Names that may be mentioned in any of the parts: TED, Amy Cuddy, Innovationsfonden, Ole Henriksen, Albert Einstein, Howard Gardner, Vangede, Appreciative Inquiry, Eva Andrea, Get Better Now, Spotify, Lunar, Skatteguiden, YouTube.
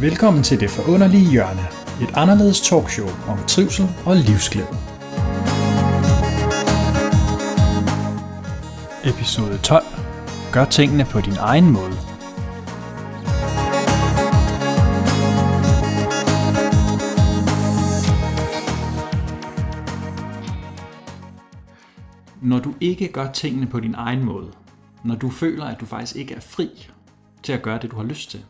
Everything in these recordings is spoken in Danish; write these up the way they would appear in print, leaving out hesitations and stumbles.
Velkommen til Det Forunderlige Hjørne, et anderledes talkshow om trivsel og livsglæde. Episode 12. Gør tingene på din egen måde. Når du ikke gør tingene på din egen måde, når du føler, at du faktisk ikke er fri til at gøre det, du har lyst til,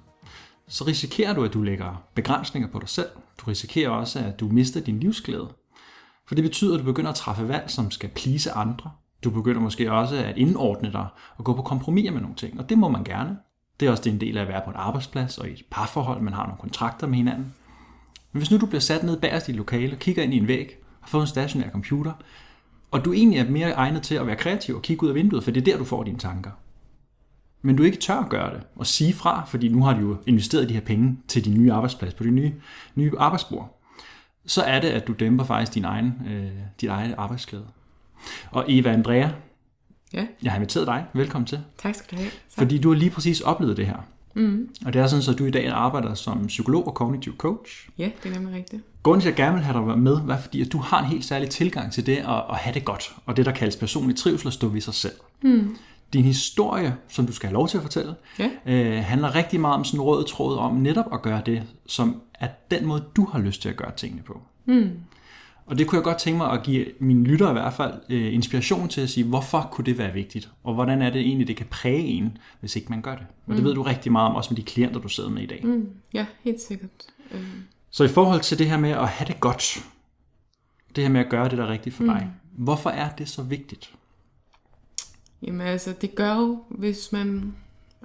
så risikerer du, at du lægger begrænsninger på dig selv. Du risikerer også, at du mister din livsglæde. For det betyder, at du begynder at træffe valg, som skal please andre. Du begynder måske også at indordne dig og gå på kompromis med nogle ting, og det må man gerne. Det er også en del af at være på en arbejdsplads og i et parforhold, man har nogle kontrakter med hinanden. Men hvis nu du bliver sat ned bagerst i et lokale og kigger ind i en væg og får en stationær computer, og du egentlig er mere egnet til at være kreativ og kigge ud af vinduet, for det er der, du får dine tanker. Men du ikke tør at gøre det og sige fra, fordi nu har du jo investeret de her penge til din nye arbejdsplads, på din nye arbejdsbord. Så er det, at du dæmper faktisk din egen arbejdsglæde. Og Eva Andrea, ja. Jeg har inviteret dig. Velkommen til. Tak skal du have. Tak. Fordi du har lige præcis oplevet det her. Mm. Og det er sådan, at du i dag arbejder som psykolog og kognitiv coach. Ja, det er nemlig rigtigt. Grunden til, at jeg gerne vil have dig med, var fordi, at du har en helt særlig tilgang til det at have det godt. Og det, der kaldes personlig trivsel, at stå ved sig selv. Mm. Din historie, som du skal have lov til at fortælle, handler rigtig meget om sådan en rød tråd om netop at gøre det, som er den måde, du har lyst til at gøre tingene på. Mm. Og det kunne jeg godt tænke mig at give mine lyttere i hvert fald inspiration til at sige, hvorfor kunne det være vigtigt? Og hvordan er det egentlig, det kan præge en, hvis ikke man gør det? Og det ved du rigtig meget om, også med de klienter, du sidder med i dag. Mm. Ja, helt sikkert. Så i forhold til det her med at have det godt, det her med at gøre det, der er rigtigt for dig, hvorfor er det så vigtigt? Jamen altså, det gør jo, hvis man...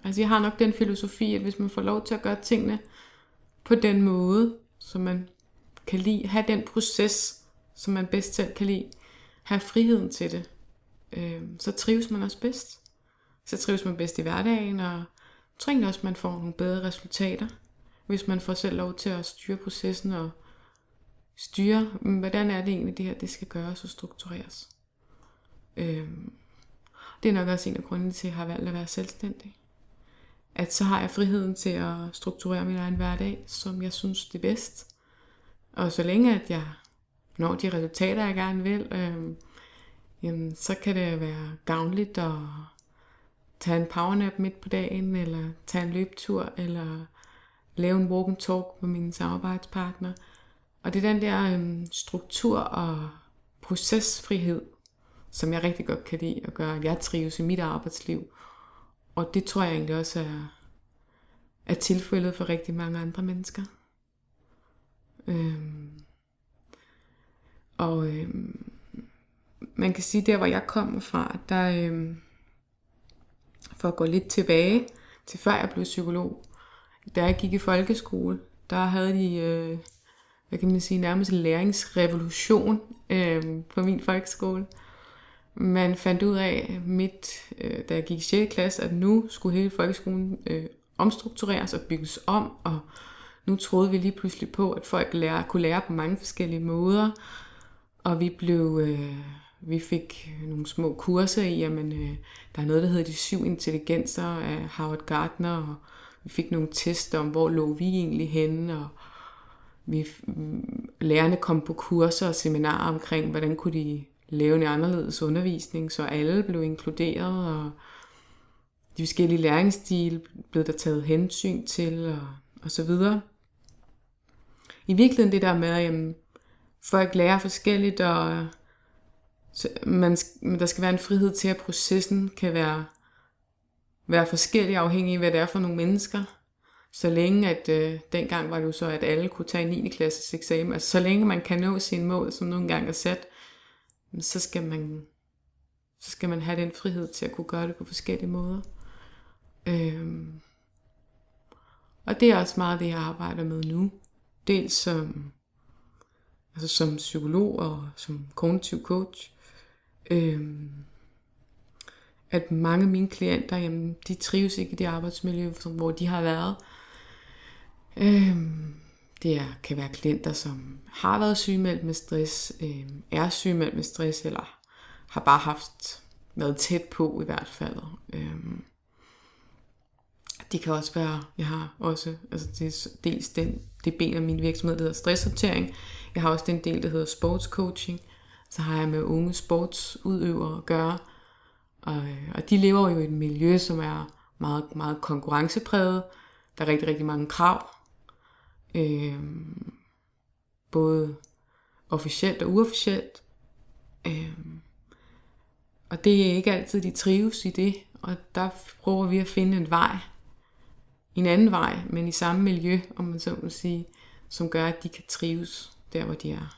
Altså, jeg har nok den filosofi, at hvis man får lov til at gøre tingene på den måde, som man kan lide, have den proces, som man bedst selv kan lide, have friheden til det, så trives man også bedst. Så trives man bedst i hverdagen, og trænger også, at man får nogle bedre resultater, hvis man får selv lov til at styre processen og styre, hvordan er det egentlig, det her det skal gøres og struktureres. Det er nok også en af grundene til, at jeg har valgt at være selvstændig. At så har jeg friheden til at strukturere min egen hverdag, som jeg synes det er bedst. Og så længe at jeg når de resultater, jeg gerne vil, jamen, så kan det være gavnligt at tage en powernap midt på dagen, eller tage en løbetur, eller lave en walk and talk med mine samarbejdspartnere. Og det er den der struktur og procesfrihed, som jeg rigtig godt kan lide at gøre, at jeg trives i mit arbejdsliv. Og det tror jeg egentlig også er tilfældet for rigtig mange andre mennesker. Man kan sige, der hvor jeg kommer fra, der, for at gå lidt tilbage til før jeg blev psykolog, da jeg gik i folkeskole, der havde de... hvad kan man sige, nærmest en læringsrevolution på min folkeskole. Man fandt ud af, da jeg gik i 6. klasse, at nu skulle hele folkeskolen omstruktureres og bygges om, og nu troede vi lige pludselig på, at folk kunne lære på mange forskellige måder, og vi fik nogle små kurser i, jamen, der er noget, der hedder de 7 intelligenser af Howard Gardner, og vi fik nogle tester om, hvor lå vi egentlig henne, og lærerne kom på kurser og seminarer omkring, hvordan kunne de lave en anderledes undervisning, så alle blev inkluderet, og de forskellige læringsstile blev der taget hensyn til, og så videre. I virkeligheden det der med, at jamen, folk lærer forskelligt, og der skal være en frihed til, at processen kan være forskellig afhængig af, hvad det er for nogle mennesker. Så længe at, dengang var det jo så, at alle kunne tage en 9. klasses eksamen, altså så længe man kan nå sine mål, som nogle gange er sat, så skal man have den frihed til at kunne gøre det på forskellige måder. Og det er også meget det, jeg arbejder med nu. Dels som psykolog og som kognitiv coach. At mange af mine klienter, jamen, de trives ikke i det arbejdsmiljø, hvor de har været. Det kan være klienter, som har været sygemeldt med stress, er sygemeldt med stress, eller har bare været tæt på i hvert fald. Det kan også være, jeg har også, altså det er dels det ben af min virksomhed, der hedder stresshåndtering. Jeg har også den del, der hedder sportscoaching. Så har jeg med unge sportsudøvere at gøre. Og de lever jo i et miljø, som er meget, meget konkurrencepræget. Der er rigtig, rigtig mange krav. Både officielt og uofficielt. Og det er ikke altid, de trives i det. Og der prøver vi at finde en anden vej, men i samme miljø, om man så må sige, som gør, at de kan trives der, hvor de er.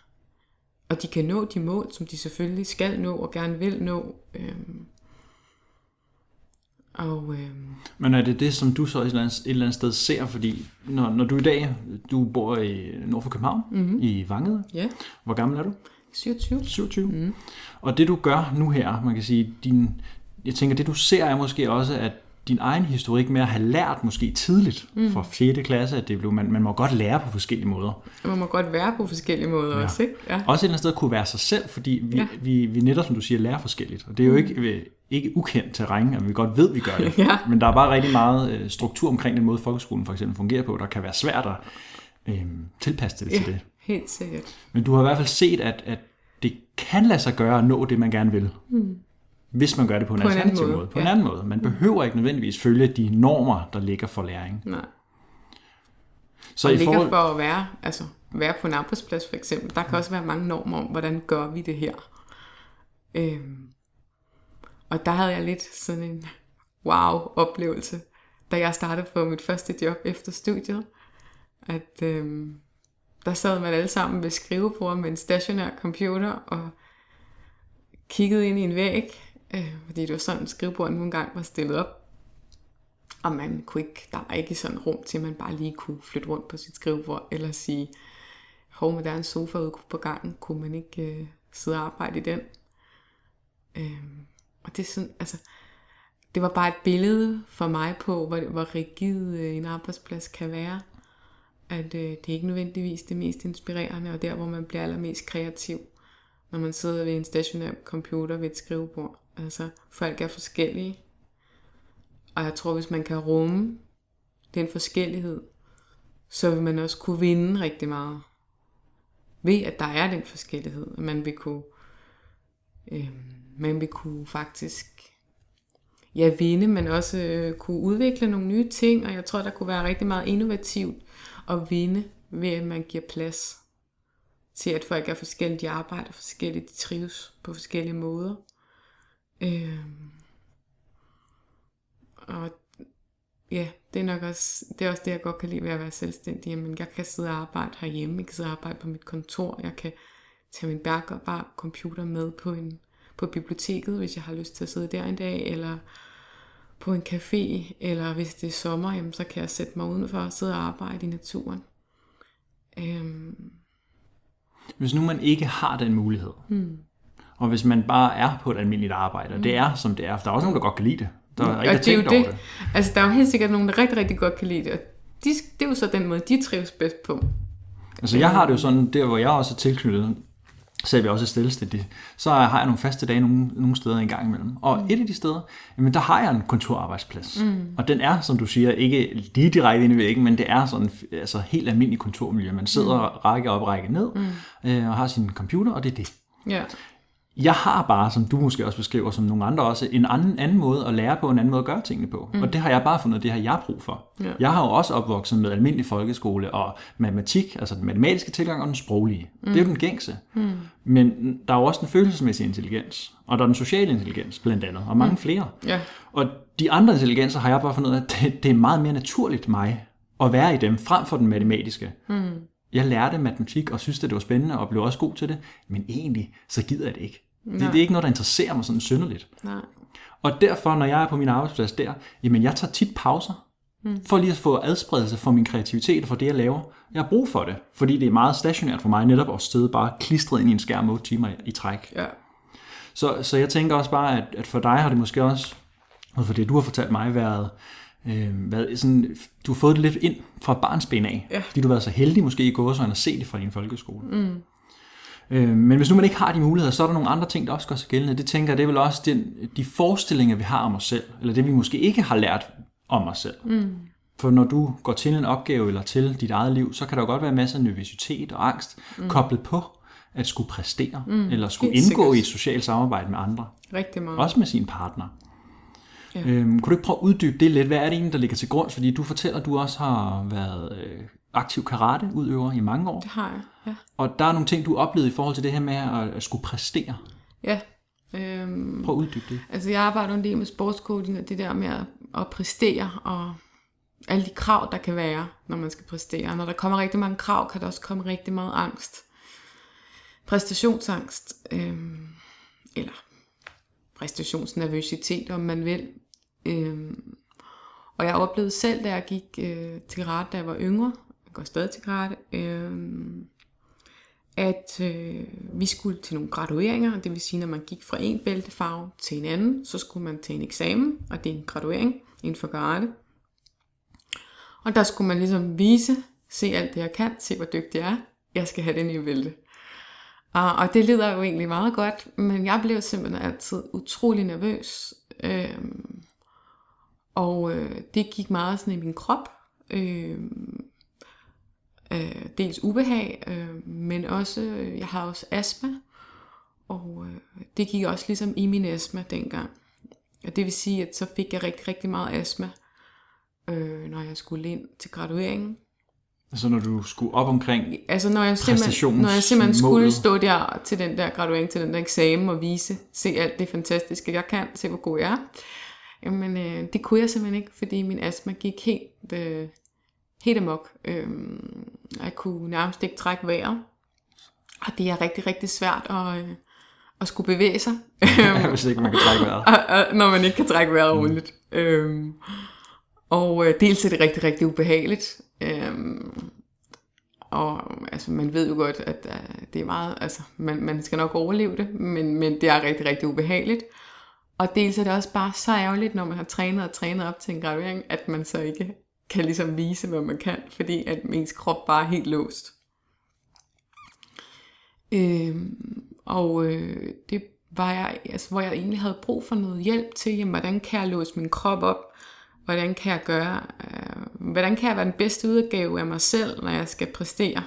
Og de kan nå de mål, som de selvfølgelig skal nå og gerne vil nå. Men er det, som du så et eller andet sted ser? Fordi når du i dag, du bor i nord for København, mm-hmm. i Vangede. Yeah. Hvor gammel er du? 27. Mm. Og det du gør nu her, man kan sige, jeg tænker, det du ser er måske også, at din egen historik med at have lært måske tidligt fra 4. klasse, at det blev, man må godt lære på forskellige måder. Man må godt være på forskellige måder også, ikke? Ja. Også et eller andet sted kunne være sig selv, fordi vi netop, som du siger, lærer forskelligt. Og det er jo ikke ukendt terræn, at vi godt ved, vi gør det. Ja. Men der er bare rigtig meget struktur omkring den måde, folkeskolen for eksempel fungerer på, der kan være svært at tilpasse det til det. Helt sikkert. Men du har i hvert fald set, at det kan lade sig gøre at nå det, man gerne vil. Mm. Hvis man gør det på en alternativ måde. På en anden måde. Man behøver ikke nødvendigvis følge de normer, der ligger for læring. Nej. Så i ligger for at være på en arbejdsplads for eksempel. Der kan også være mange normer om, hvordan gør vi det her. Og der havde jeg lidt sådan en wow-oplevelse, da jeg startede på mit første job efter studiet. At der sad man alle sammen ved skrivebord med en stationær computer og kiggede ind i en væg, fordi det var sådan, skrivebordet nogle gange var stillet op. Og man kunne ikke, der var ikke sådan rum til, at man bare lige kunne flytte rundt på sit skrivebord, eller sige, hov, men der er en sofa ude på gangen, kunne man ikke sidde og arbejde i den? Og det er sådan, altså, det var bare et billede for mig på, hvor rigid en arbejdsplads kan være. At det er ikke nødvendigvis det mest inspirerende, og der, hvor man bliver allermest kreativ. Når man sidder ved en stationær computer ved et skrivebord. Altså, folk er forskellige. Og jeg tror, hvis man kan rumme den forskellighed, så vil man også kunne vinde rigtig meget. Ved, at der er den forskellighed. Man vil kunne, faktisk vinde, men også kunne udvikle nogle nye ting. Og jeg tror, der kunne være rigtig meget innovativt at vinde, ved at man giver plads til at folk er forskellige, de arbejder forskelligt, de trives på forskellige måder. Og ja, det er nok også det, er også det jeg godt kan lide ved at være selvstændig. Jamen, jeg kan sidde og arbejde herhjemme, jeg kan sidde og arbejde på mit kontor, jeg kan tage min bærbare computer med på biblioteket, hvis jeg har lyst til at sidde der en dag, eller på en café, eller hvis det er sommer, jamen, så kan jeg sætte mig udenfor og sidde og arbejde i naturen. Hvis nu man ikke har den mulighed, og hvis man bare er på et almindeligt arbejde, og det er som det er, for der er også nogen, der godt kan lide det, der er ikke tænkt over det. Altså der er jo helt sikkert nogen, der rigtig, rigtig godt kan lide det, og det er jo så den måde, de trives bedst på. Altså jeg har det jo sådan, der hvor jeg også er tilknyttet, selvom jeg også er selvstændig, så har jeg nogle faste dage nogle steder en gang imellem. Og et af de steder, jamen, der har jeg en kontorarbejdsplads. Og den er, som du siger, ikke lige direkte inde i væggen, men det er sådan altså helt almindelig kontormiljø. Man sidder og rækker op og rækker ned, og har sin computer, og det er det. Yeah. Jeg har bare, som du måske også beskriver, som nogle andre også, en anden måde at lære på, en anden måde at gøre tingene på. Og det har jeg bare fundet, det har jeg brug for. Ja. Jeg har jo også opvokset med almindelig folkeskole og matematik, altså den matematiske tilgang og den sproglige. Det er jo den gængse. Men der er jo også den følelsesmæssige intelligens, og der er den sociale intelligens blandt andet, og mange flere. Ja. Og de andre intelligenser har jeg bare fundet, at det er meget mere naturligt mig at være i dem, frem for den matematiske. Jeg lærte matematik og synes, at det var spændende og blev også god til det, men egentlig så gider jeg det ikke. Det er ikke noget, der interesserer mig sådan synderligt. Nej. Og derfor, når jeg er på min arbejdsplads der, jamen jeg tager tit pauser, for lige at få adspredelse for min kreativitet og for det, jeg laver. Jeg har brug for det, fordi det er meget stationært for mig netop at sidde bare klistret ind i en skærm 8 timer i træk. Ja. Så jeg tænker også bare, at for dig har det måske også, og for det du har fortalt mig, været... sådan, du har fået det lidt ind fra barnsben af, fordi du har været så heldig måske i gåsøjne at se det fra din folkeskole. Men hvis nu man ikke har de muligheder, så er der nogle andre ting, der også gør sig gældende. Det tænker jeg, det er vel også de forestillinger, vi har om os selv, eller det vi måske ikke har lært om os selv. For når du går til en opgave eller til dit eget liv, så kan der godt være masser af nervøsitet og angst koblet på at skulle præstere, eller skulle indgå i et socialt samarbejde med andre. Rigtig meget. Også med sin partner. Ja. Kunne du ikke prøve at uddybe det lidt? Hvad er det egentlig, der ligger til grund? Fordi du fortæller, at du også har været aktiv karateudøver i mange år. Det har jeg, ja. Og der er nogle ting, du oplevede i forhold til det her med at skulle præstere. Ja. Prøv at uddybe det. Altså jeg arbejder en del med sportscoaching, og det der med at præstere, og alle de krav, der kan være, når man skal præstere. Når der kommer rigtig mange krav, kan der også komme rigtig meget angst. Præstationsangst, eller præstationsnervøsitet, om man vil. Og jeg oplevede selv, da jeg gik til karate, da jeg var yngre, jeg går stadig til karate, at vi skulle til nogle gradueringer, det vil sige, når man gik fra en bæltefarve til en anden, så skulle man til en eksamen, og det er en graduering inden for karate. Og der skulle man ligesom vise, se alt det jeg kan, se hvor dygtig jeg er, jeg skal have det nye bælte. Og det lyder jo egentlig meget godt, men jeg blev simpelthen altid utrolig nervøs. Det gik meget sådan i min krop. Dels ubehag, men også, jeg har også astma. Og det gik også ligesom i min astma dengang. Og det vil sige, at så fik jeg rigtig, rigtig meget astma, når jeg skulle ind til gradueringen. Altså når du skulle op omkring præstationsmålet? Når jeg simpelthen skulle stå der til den der graduering, til den der eksamen og vise, se alt det fantastiske jeg kan, se hvor god jeg er. Jamen det kunne jeg simpelthen ikke, fordi min astma gik helt amok. Jeg kunne nærmest ikke trække vejret. Og det er rigtig, rigtig svært at skulle bevæge sig. Hvis ikke man kan trække vejret. Og når man ikke kan trække vejret ordentligt. Dels er det rigtig, rigtig ubehageligt. Man ved jo godt, at det er meget, man skal nok overleve det, men det er rigtig, rigtig ubehageligt. Og dels er det også bare så ærgerligt, når man har trænet og trænet op til en graduering, at man så ikke kan ligesom vise, hvad man kan, fordi at ens krop bare er helt låst. Det var jeg, hvor jeg egentlig havde brug for noget hjælp til, hvordan kan jeg låse min krop op? Hvordan kan jeg gøre? Hvordan kan jeg være den bedste udgave af mig selv, når jeg skal præstere?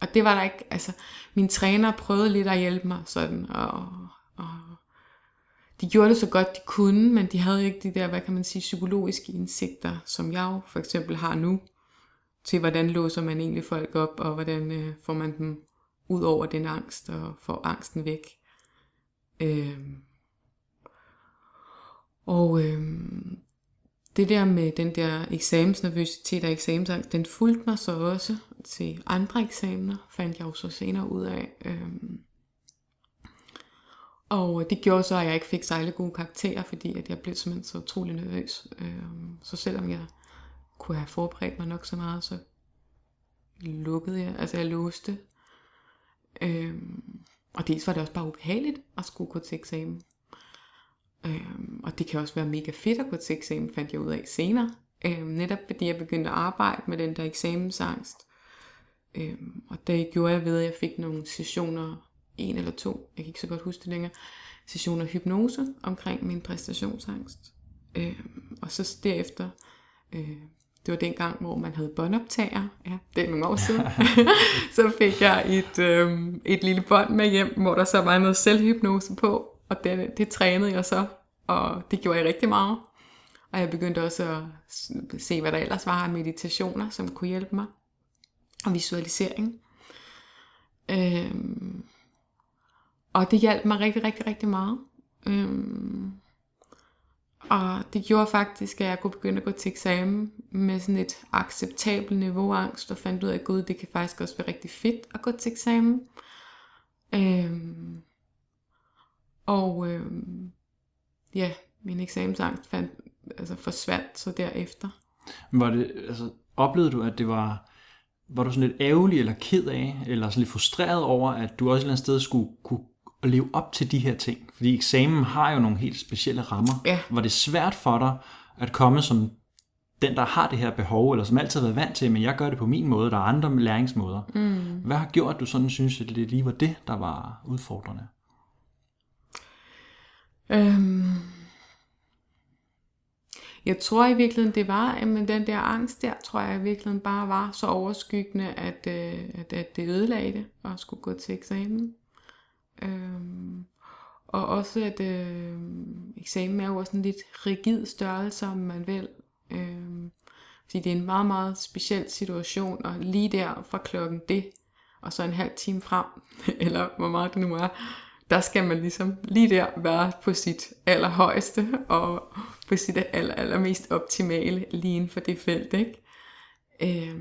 Og det var der ikke. Min træner prøvede lidt at hjælpe mig sådan, og de gjorde det så godt de kunne, men de havde ikke de der, hvad kan man sige, psykologiske indsigter, som jeg for eksempel har nu, til hvordan låser man egentlig folk op, og hvordan får man dem ud over den angst og får angsten væk. Det der med den der eksamensnervøsitet og eksamensangst, den fulgte mig så også til andre eksamener, fandt jeg jo så senere ud af. Og det gjorde så, at jeg ikke fik særlig gode karakterer, fordi at jeg blev simpelthen så utrolig nervøs. Så selvom jeg kunne have forberedt mig nok så meget, så lukkede jeg, jeg låste. Og dels var det også bare ubehageligt at skulle gå til eksamen. Og det kan også være mega fedt at gå til eksamen, fandt jeg ud af senere. Netop fordi jeg begyndte at arbejde med den der eksamensangst. Og det gjorde jeg ved, at jeg fik nogle sessioner, 1 eller 2, jeg kan ikke så godt huske det længere, sessioner hypnose omkring min præstationsangst. Og så derefter, det var den gang, hvor man havde båndoptager, ja, det er nogle år siden, så fik jeg et lille bånd med hjem, hvor der så var noget selvhypnose på. Og det trænede jeg så, og det gjorde jeg rigtig meget. Og jeg begyndte også at se, hvad der ellers var af meditationer, som kunne hjælpe mig. Og visualisering. Og det hjalp mig rigtig, rigtig, rigtig meget. Og det gjorde faktisk, at jeg kunne begynde at gå til eksamen med sådan et acceptabelt niveau angst, og fandt ud af, at gud, det kan faktisk også være rigtig fedt at gå til eksamen. Min eksamensangst forsvandt så derefter. Var det, oplevede du, at det var du sådan lidt ærgerlig eller ked af, eller sådan lidt frustreret over, at du også et eller andet sted skulle kunne leve op til de her ting? Fordi eksamen har jo nogle helt specielle rammer. Ja. Var det svært for dig at komme som den, der har det her behov, eller som altid har været vant til, men jeg gør det på min måde, der er andre læringsmåder. Mm. Hvad har gjort, at du sådan synes, at det lige var det, der var udfordrende? Jeg tror i virkeligheden, det var, at den der angst der, tror jeg i virkeligheden bare var så overskyggende, at det ødelagde det, og skulle gå til eksamen. Og også at eksamen er jo også en lidt rigid størrelse, om man vil. Fordi det er en meget, meget speciel situation, og lige der fra klokken det, og så en halv time frem, eller hvor meget det nu er, der skal man ligesom lige der være på sit allerhøjeste, og på sit allermest optimale lige inden for det felt, ikke?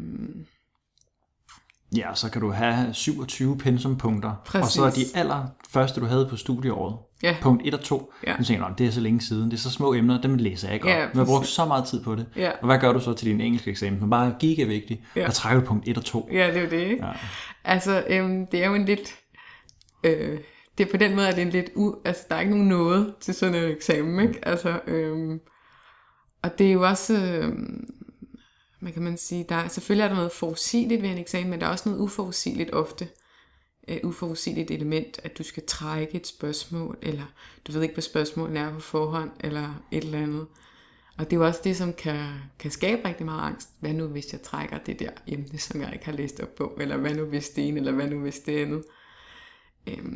Ja, så kan du have 27 pensumpunkter, præcis. Og så er de allerførste, du havde på studieåret, ja. Punkt 1 og 2, ja. Du tænker, det er så længe siden, det er så små emner, dem læser jeg ikke op. Ja, man har brugt så meget tid på det, ja. Og hvad gør du så til din engelske eksamen? Den er bare gigavigtig, ja. Og trækker du punkt 1 og 2. Ja, det er jo det, ikke? Ja. Altså, det er jo en lidt... det er på den måde, at det er en lidt altså, der er ikke nogen noget til sådan en eksamen, ikke? Altså, og det er jo også... Man kan man sige, der selvfølgelig er der noget forudsigeligt ved en eksamen, men der er også noget uforudsigeligt ofte. Uforudsigeligt element, at du skal trække et spørgsmål, eller du ved ikke, hvad spørgsmålet er på forhånd, eller et eller andet. Og det er jo også det, som kan skabe rigtig meget angst. Hvad nu, hvis jeg trækker det der emne, som jeg ikke har læst op på, eller hvad nu, hvis det ene, eller hvad nu, hvis det andet.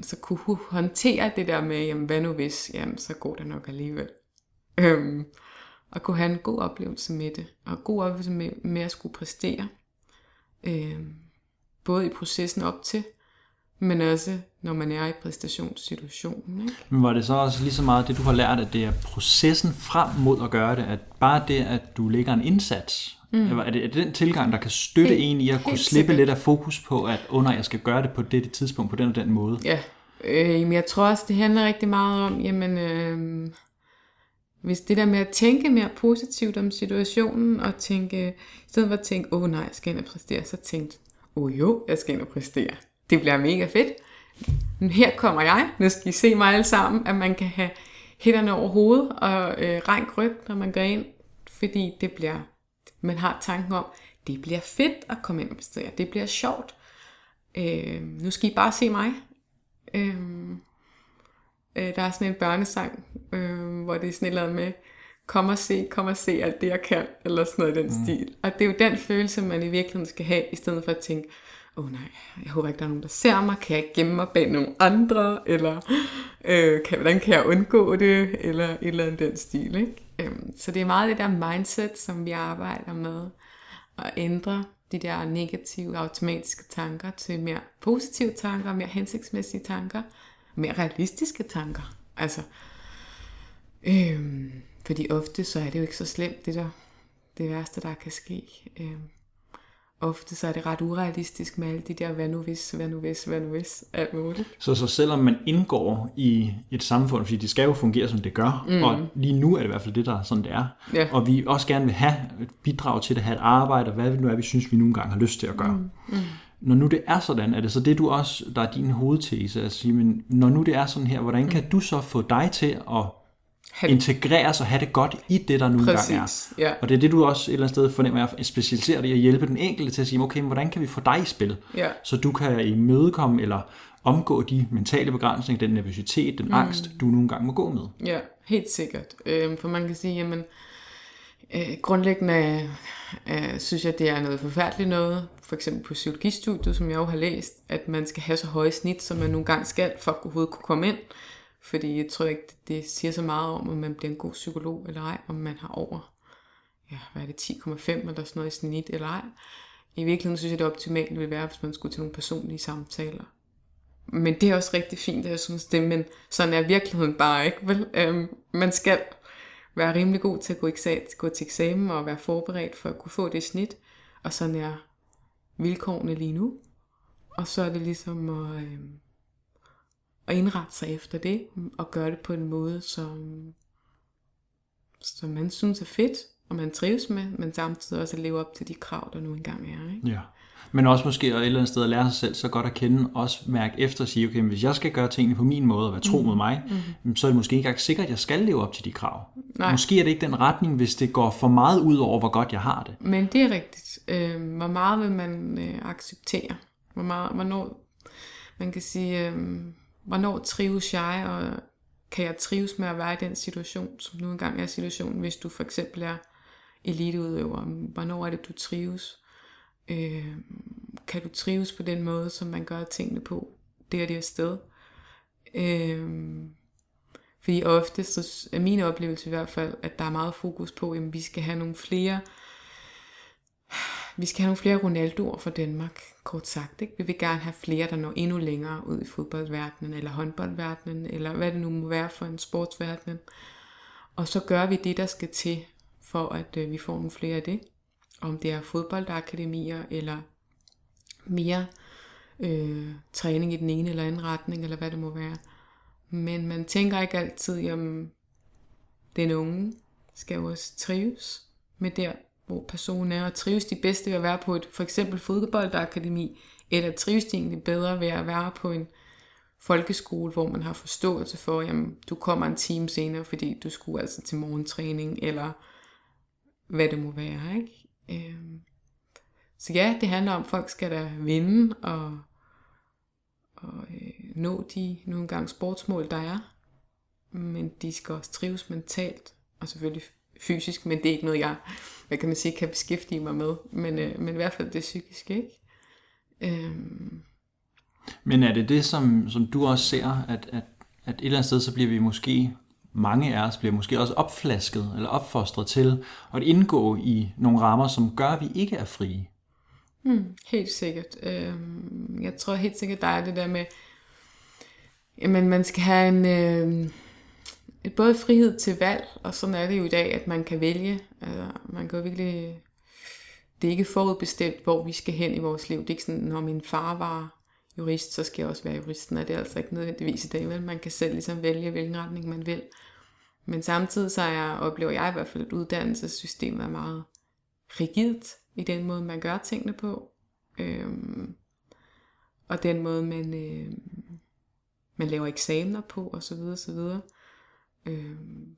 Så kunne hun håndtere det der med, jamen, hvad nu hvis, jamen, så går det nok alligevel. Og kunne have en god oplevelse med det, og god oplevelse med at skulle præstere, både i processen op til, men også når man er i præstationssituationen. Ikke? Men var det så også lige så meget det, du har lært, at det er processen frem mod at gøre det, at bare det, at du lægger en indsats, er det den tilgang, der kan støtte en i at kunne slippe lidt af fokus på, at jeg skal gøre det på det tidspunkt, på den og den måde? Ja, men jeg tror også, det handler rigtig meget om, jamen... Hvis det der med at tænke mere positivt om situationen, og tænke, i stedet for at tænke, nej, jeg skal ind og præstere, så tænkte, jo, jeg skal ind og præstere. Det bliver mega fedt. Men her kommer jeg. Nu skal I se mig alle sammen, at man kan have hætterne over hovedet og rank ryg, når man går ind. Fordi man har tanken om, det bliver fedt at komme ind og præstere. Det bliver sjovt. Nu skal I bare se mig. Der er sådan en børnesang, hvor det er sådan et eller andet med, kom og se alt det, jeg kan, eller sådan noget i den stil. Og det er jo den følelse, man i virkeligheden skal have, i stedet for at tænke, nej, jeg håber ikke, der er nogen, der ser mig, kan jeg gemme mig bag nogle andre, eller hvordan kan jeg undgå det, eller et eller andet den stil. Ikke? Så det er meget det der mindset, som vi arbejder med, at ændre de der negative, automatiske tanker til mere positive tanker, mere hensigtsmæssige tanker, mere realistiske tanker. Altså, fordi ofte så er det jo ikke så slemt, det værste, der kan ske. Ofte så er det ret urealistisk med alle de der, hvad nu hvis, alt muligt. Så selvom man indgår i et samfund, fordi det skal jo fungere, som det gør, og lige nu er det i hvert fald det, der sådan det er, ja. Og vi også gerne vil have et bidrag til det, have et arbejde, og hvad det nu er, vi synes, vi nogle gange har lyst til at gøre. Når nu det er sådan, er det så det, du også, der er din hovedtese, at sige, men når nu det er sådan her, hvordan kan du så få dig til at integreres og have det godt i det, der nogle gange er? Ja. Og det er det, du også et eller andet sted fornemmer, at specialisere dig i at hjælpe den enkelte til at sige, okay, hvordan kan vi få dig i spil, så du kan imødekomme eller omgå de mentale begrænsninger, den nervøsitet, den angst, du nogle gange må gå med? Ja, helt sikkert. For man kan sige, jamen, grundlæggende synes jeg, det er noget forfærdeligt noget, for eksempel på psykologistudiet, som jeg jo har læst, at man skal have så høje snit, som man nogle gange skal, for at overhovedet kunne komme ind. Fordi jeg tror ikke, det siger så meget om, om man bliver en god psykolog eller ej, om man har over 10,5 eller sådan noget i snit eller ej. I virkeligheden synes jeg, det optimalt ville være, hvis man skulle til nogle personlige samtaler. Men det er også rigtig fint, at jeg synes det, men sådan er virkeligheden bare ikke, vel? Man skal være rimelig god til at gå til eksamen og være forberedt for at kunne få det snit, og sådan er vilkårene lige nu, og så er det ligesom at indrette sig efter det, og gøre det på en måde, som man synes er fedt, og man trives med, men samtidig også at leve op til de krav, der nu engang er. Ikke? Ja. Men også måske et eller andet sted at lære sig selv så godt at kende, også mærke efter at sige, okay, hvis jeg skal gøre tingene på min måde og være tro mod mig, så er det måske ikke engang sikkert, at jeg skal leve op til de krav. Nej. Måske er det ikke den retning, hvis det går for meget ud over, hvor godt jeg har det. Men det er rigtigt. Hvor meget vil man acceptere? Hvornår trives jeg, og kan jeg trives med at være i den situation, som nu engang er situationen, hvis du for eksempel er eliteudøver, hvornår er det, du trives? Kan du trives på den måde, som man gør tingene på, det og det sted? Fordi ofte, så er min oplevelse i hvert fald, at der er meget fokus på, at vi skal have nogle flere, Ronaldoer for Danmark, kort sagt. Ikke? Vi vil gerne have flere, der når endnu længere ud i fodboldverdenen, eller håndboldverdenen, eller hvad det nu må være for en sportsverden. Og så gør vi det, der skal til, for at vi får nogle flere af det. Om det er fodboldakademier, eller mere træning i den ene eller anden retning, eller hvad det må være. Men man tænker ikke altid, jamen, den unge skal jo også trives med der, hvor personen er, og trives de bedste ved at være på et for eksempel fodboldakademi, eller trives de egentlig bedre ved at være på en folkeskole, hvor man har forståelse for, jamen, du kommer en time senere, fordi du skulle altså til morgentræning, eller hvad det må være, ikke? Så ja, det handler om, at folk skal da vinde, og nå de nu engang sportsmål, der er, men de skal også trives mentalt, og selvfølgelig fysisk, men det er ikke noget, jeg, hvad kan man sige, kan beskæftige mig med, men i hvert fald det psykiske, ikke? Men er det det, som du også ser, at et eller andet sted, så bliver vi måske, mange af os bliver måske også opflasket, eller opfostret til at indgå i nogle rammer, som gør, at vi ikke er frie? Helt sikkert. Jeg tror helt sikkert, der er det der med, jamen man skal have en... både frihed til valg, og sådan er det jo i dag, at man kan vælge. Altså, man kan jo virkelig... Det er ikke forudbestemt, hvor vi skal hen i vores liv. Det er ikke sådan, når min far var jurist, så skal jeg også være jurist. Og det er altså ikke nødvendigvis i dag, men man kan selv ligesom vælge, hvilken retning man vil. Men samtidig så oplever jeg i hvert fald, at uddannelsessystemet er meget rigidt i den måde, man gør tingene på. Og den måde, man laver eksamener på, osv. osv.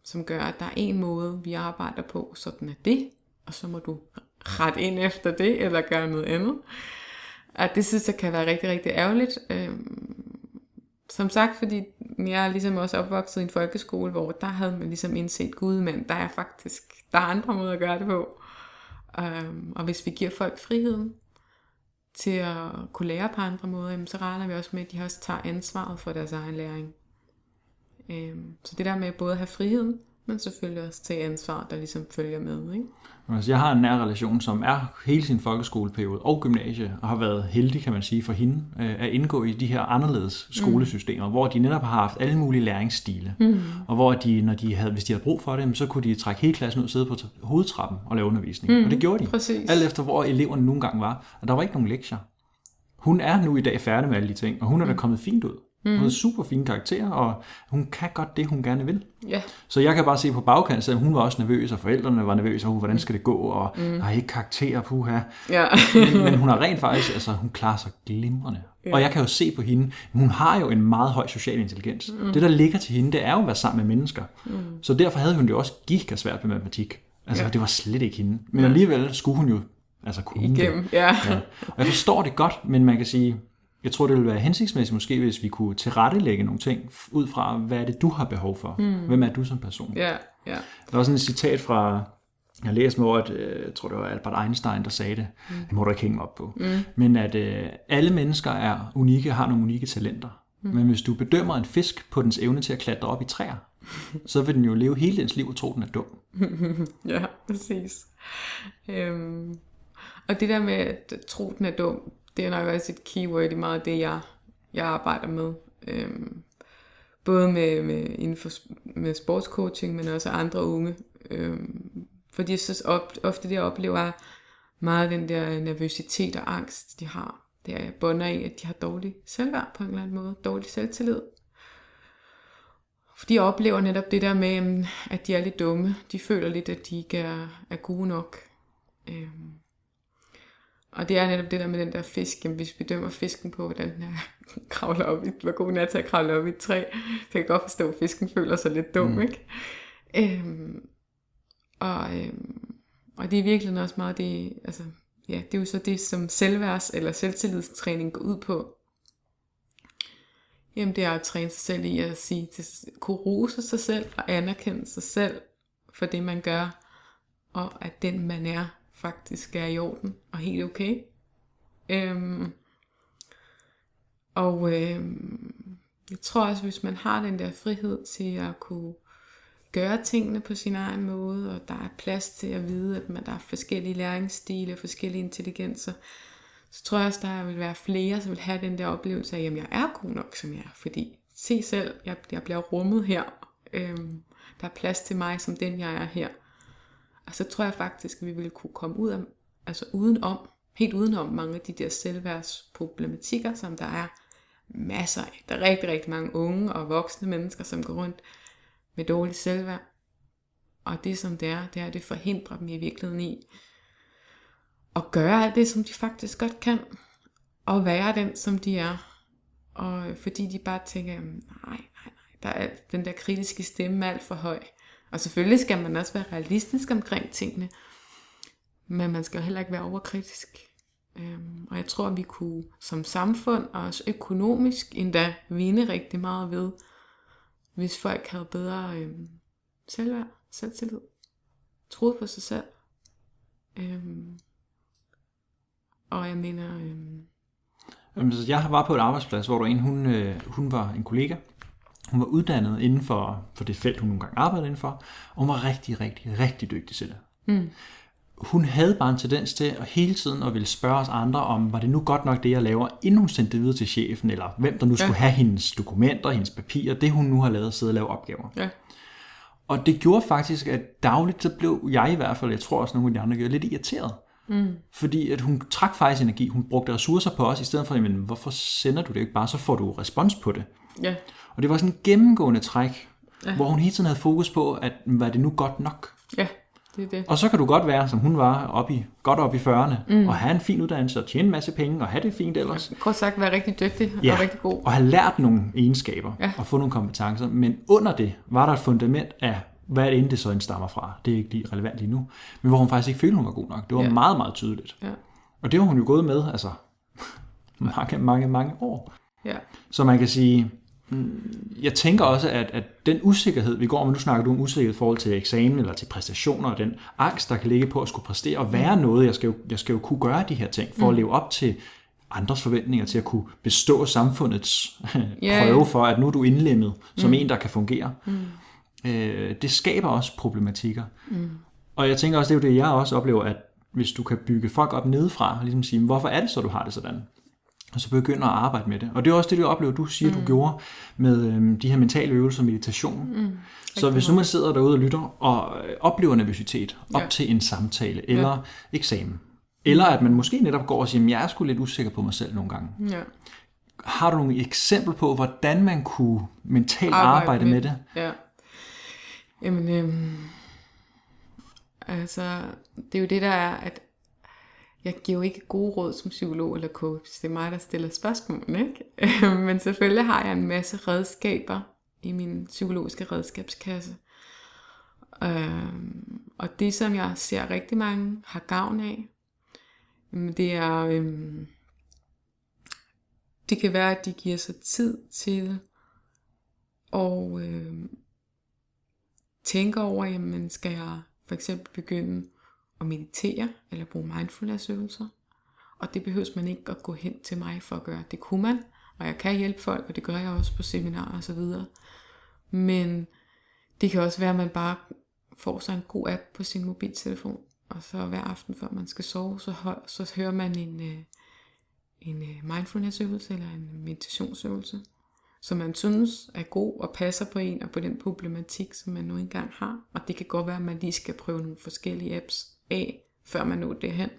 Som gør, at der er en måde, vi arbejder på, sådan er det, og så må du rette ind efter det, eller gøre noget andet. Og det synes jeg kan være rigtig, rigtig ærgerligt. Som sagt, fordi jeg er ligesom også opvokset i en folkeskole, hvor der havde man ligesom indset, gud mand, der er andre måder at gøre det på. Og hvis vi giver folk friheden til at kunne lære på andre måder, jamen, så regner vi også med, at de også tager ansvaret for deres egen læring. Så det der med både at have friheden, men selvfølgelig også tage ansvar, der ligesom følger med, ikke? Altså, jeg har en nær relation, som er hele sin folkeskoleperiode og gymnasie, og har været heldig, kan man sige, for hende, at indgå i de her anderledes skolesystemer, hvor de netop har haft alle mulige læringsstile, og hvor de, hvis de havde brug for det, så kunne de trække hele klassen ud og sidde på hovedtrappen og lave undervisning. Og det gjorde de, præcis. Alt efter hvor eleverne nogle gange var, og der var ikke nogen lektier. Hun er nu i dag færdig med alle de ting, og hun er da kommet fint ud. Hun har super fine karakterer, og hun kan godt det, hun gerne vil. Yeah. Så jeg kan bare se på bagkant, at hun var også nervøs, og forældrene var nervøse, og hvordan skal det gå, og har ikke karakterer, puha. Yeah. men hun har rent faktisk, altså hun klarer sig glimrende. Yeah. Og jeg kan jo se på hende, hun har jo en meget høj social intelligens. Det, der ligger til hende, det er jo at være sammen med mennesker. Så derfor havde hun det jo også giga svært med matematik. Altså det var slet ikke hende. Men alligevel skulle hun jo altså kunne det. Ja. Og jeg forstår det godt, men man kan sige... Jeg tror, det ville være hensigtsmæssigt måske, hvis vi kunne tilrettelægge nogle ting, ud fra, hvad er det, du har behov for? Hvem er du som person? Yeah. Der var sådan et citat fra, jeg læste mig over, at jeg tror, det var Albert Einstein, der sagde det. Det må du ikke hænge mig op på. Men at alle mennesker er unikke, har nogle unikke talenter. Men hvis du bedømmer en fisk på dens evne til at klatre op i træer, så vil den jo leve hele dens liv og tro, den er dum. Ja, præcis. Og det der med at tro, den er dum, det er nok også et keyword i meget af det, jeg arbejder med. Både med sportscoaching, men også andre unge. Fordi jeg synes ofte, det jeg oplever, er meget den der nervøsitet og angst, de har. Det er bunder i, at de har dårlig selvværd på en eller anden måde. Dårlig selvtillid. Fordi jeg oplever netop det der med, at de er lidt dumme. De føler lidt, at de ikke er gode nok. Og det er netop det der med den der fisk. Jamen, hvis vi dømmer fisken på, hvordan den kravler op i, hvor god den er til at kravle op i et træ, så kan jeg godt forstå, at fisken føler sig lidt dum, ikke? Og det er virkelig også meget det, altså, ja, det er jo så det, som selvværds- eller selvtillidstræning går ud på. Jamen det er at træne sig selv i at sige, at kunne rose sig selv og anerkende sig selv for det man gør, og at den man er faktisk er i orden og helt okay. Jeg tror også, hvis man har den der frihed til at kunne gøre tingene på sin egen måde, og der er plads til at vide, at der er forskellige læringsstile, forskellige intelligencer, så tror jeg også, der vil være flere, som vil have den der oplevelse af, jamen jeg er god nok, som jeg er, fordi se selv, jeg bliver rummet her, der er plads til mig, som den jeg er her. Og så tror jeg faktisk, at vi ville kunne komme ud af, altså udenom, helt udenom mange af de der selvværdsproblematikker, som der er masser af. Der er rigtig, rigtig mange unge og voksne mennesker, som går rundt med dårlig selvværd. Og det som det er, det forhindrer dem i virkeligheden i at gøre alt det, som de faktisk godt kan. Og være den, som de er. Og fordi de bare tænker, nej, der er den der kritiske stemme alt for høj. Og selvfølgelig skal man også være realistisk omkring tingene. Men man skal jo heller ikke være overkritisk. Og jeg tror, at vi kunne som samfund og også økonomisk endda vinde rigtig meget ved, hvis folk havde bedre selvværd, selvtillid, troede på sig selv. Og jeg mener... Jeg var på et arbejdsplads, hvor der var en, hun var en kollega. Hun var uddannet inden for det felt, hun nogle gange arbejdede inden for. Og hun var rigtig, rigtig, rigtig dygtig til det. Mm. Hun havde bare en tendens til at hele tiden at ville spørge os andre om, var det nu godt nok det, jeg laver, inden hun sendte det videre til chefen, eller hvem der nu skulle have hendes dokumenter, hendes papirer, det hun nu har lavet, sidde og lave opgaver. Ja. Og det gjorde faktisk, at dagligt, så blev jeg i hvert fald, jeg tror også nogle af de andre gjorde, lidt irriteret. Mm. Fordi at hun trak faktisk energi, hun brugte ressourcer på os, i stedet for, jamen, hvorfor sender du det ikke bare, så får du respons på det. Ja. Og det var sådan en gennemgående træk, hvor hun hele tiden havde fokus på, at var det nu godt nok? Ja. Det. Og så kan du godt være, som hun var, godt op i 40'erne, og have en fin uddannelse, og tjene en masse penge, og have det fint ellers. Kort sagt, være rigtig dygtig og rigtig god. Og have lært nogle egenskaber, og få nogle kompetencer, men under det var der et fundament af, hvad er det inden det så stammer fra. Det er ikke lige relevant lige nu, men hvor hun faktisk ikke følte, hun var god nok. Det var meget, meget tydeligt. Ja. Og det har hun jo gået med, altså mange år. Ja. Så man kan sige... Jeg tænker også, at den usikkerhed, vi går med, nu snakker du om usikkerhed i forhold til eksamen eller til præstationer, og den angst, der kan ligge på at skulle præstere og være noget, jeg skal jo kunne gøre de her ting, for at leve op til andres forventninger, til at kunne bestå samfundets prøve for, at nu er du indlemmet som en, der kan fungere. Det skaber også problematikker. Og jeg tænker også, det er jo det, jeg også oplever, at hvis du kan bygge folk op nedefra, og ligesom sige, hvorfor er det så, du har det sådan? Og så begynder at arbejde med det. Og det er også det, du oplever, du siger, du gjorde med de her mentale øvelser og meditation. Så hvis nu man sidder derude og lytter og oplever nervøsitet op til en samtale eller eksamen, eller at man måske netop går og siger, jeg er sgu lidt usikker på mig selv nogle gange. Ja. Har du nogle eksempler på, hvordan man kunne mentalt arbejde med det? Ja. Jamen, altså, det er jo det, der er, at jeg giver jo ikke gode råd som psykolog eller coach. Det er mig, der stiller spørgsmålene, ikke? Men selvfølgelig har jeg en masse redskaber i min psykologiske redskabskasse. Og det, som jeg ser rigtig mange har gavn af, det er... det kan være, at de giver sig tid til at tænke over, jamen skal jeg for eksempel begynde og meditere, eller bruge mindfulness-øvelser. Og det behøves man ikke at gå hen til mig for at gøre. Det kunne man, og jeg kan hjælpe folk, og det gør jeg også på seminarer og så videre. Men det kan også være, at man bare får sig en god app på sin mobiltelefon, og så hver aften, før man skal sove, så hører man en mindfulness-øvelse, eller en meditationsøvelse, som man synes er god, og passer på en, og på den problematik, som man nu engang har. Og det kan godt være, at man lige skal prøve nogle forskellige apps af, før man når det hen.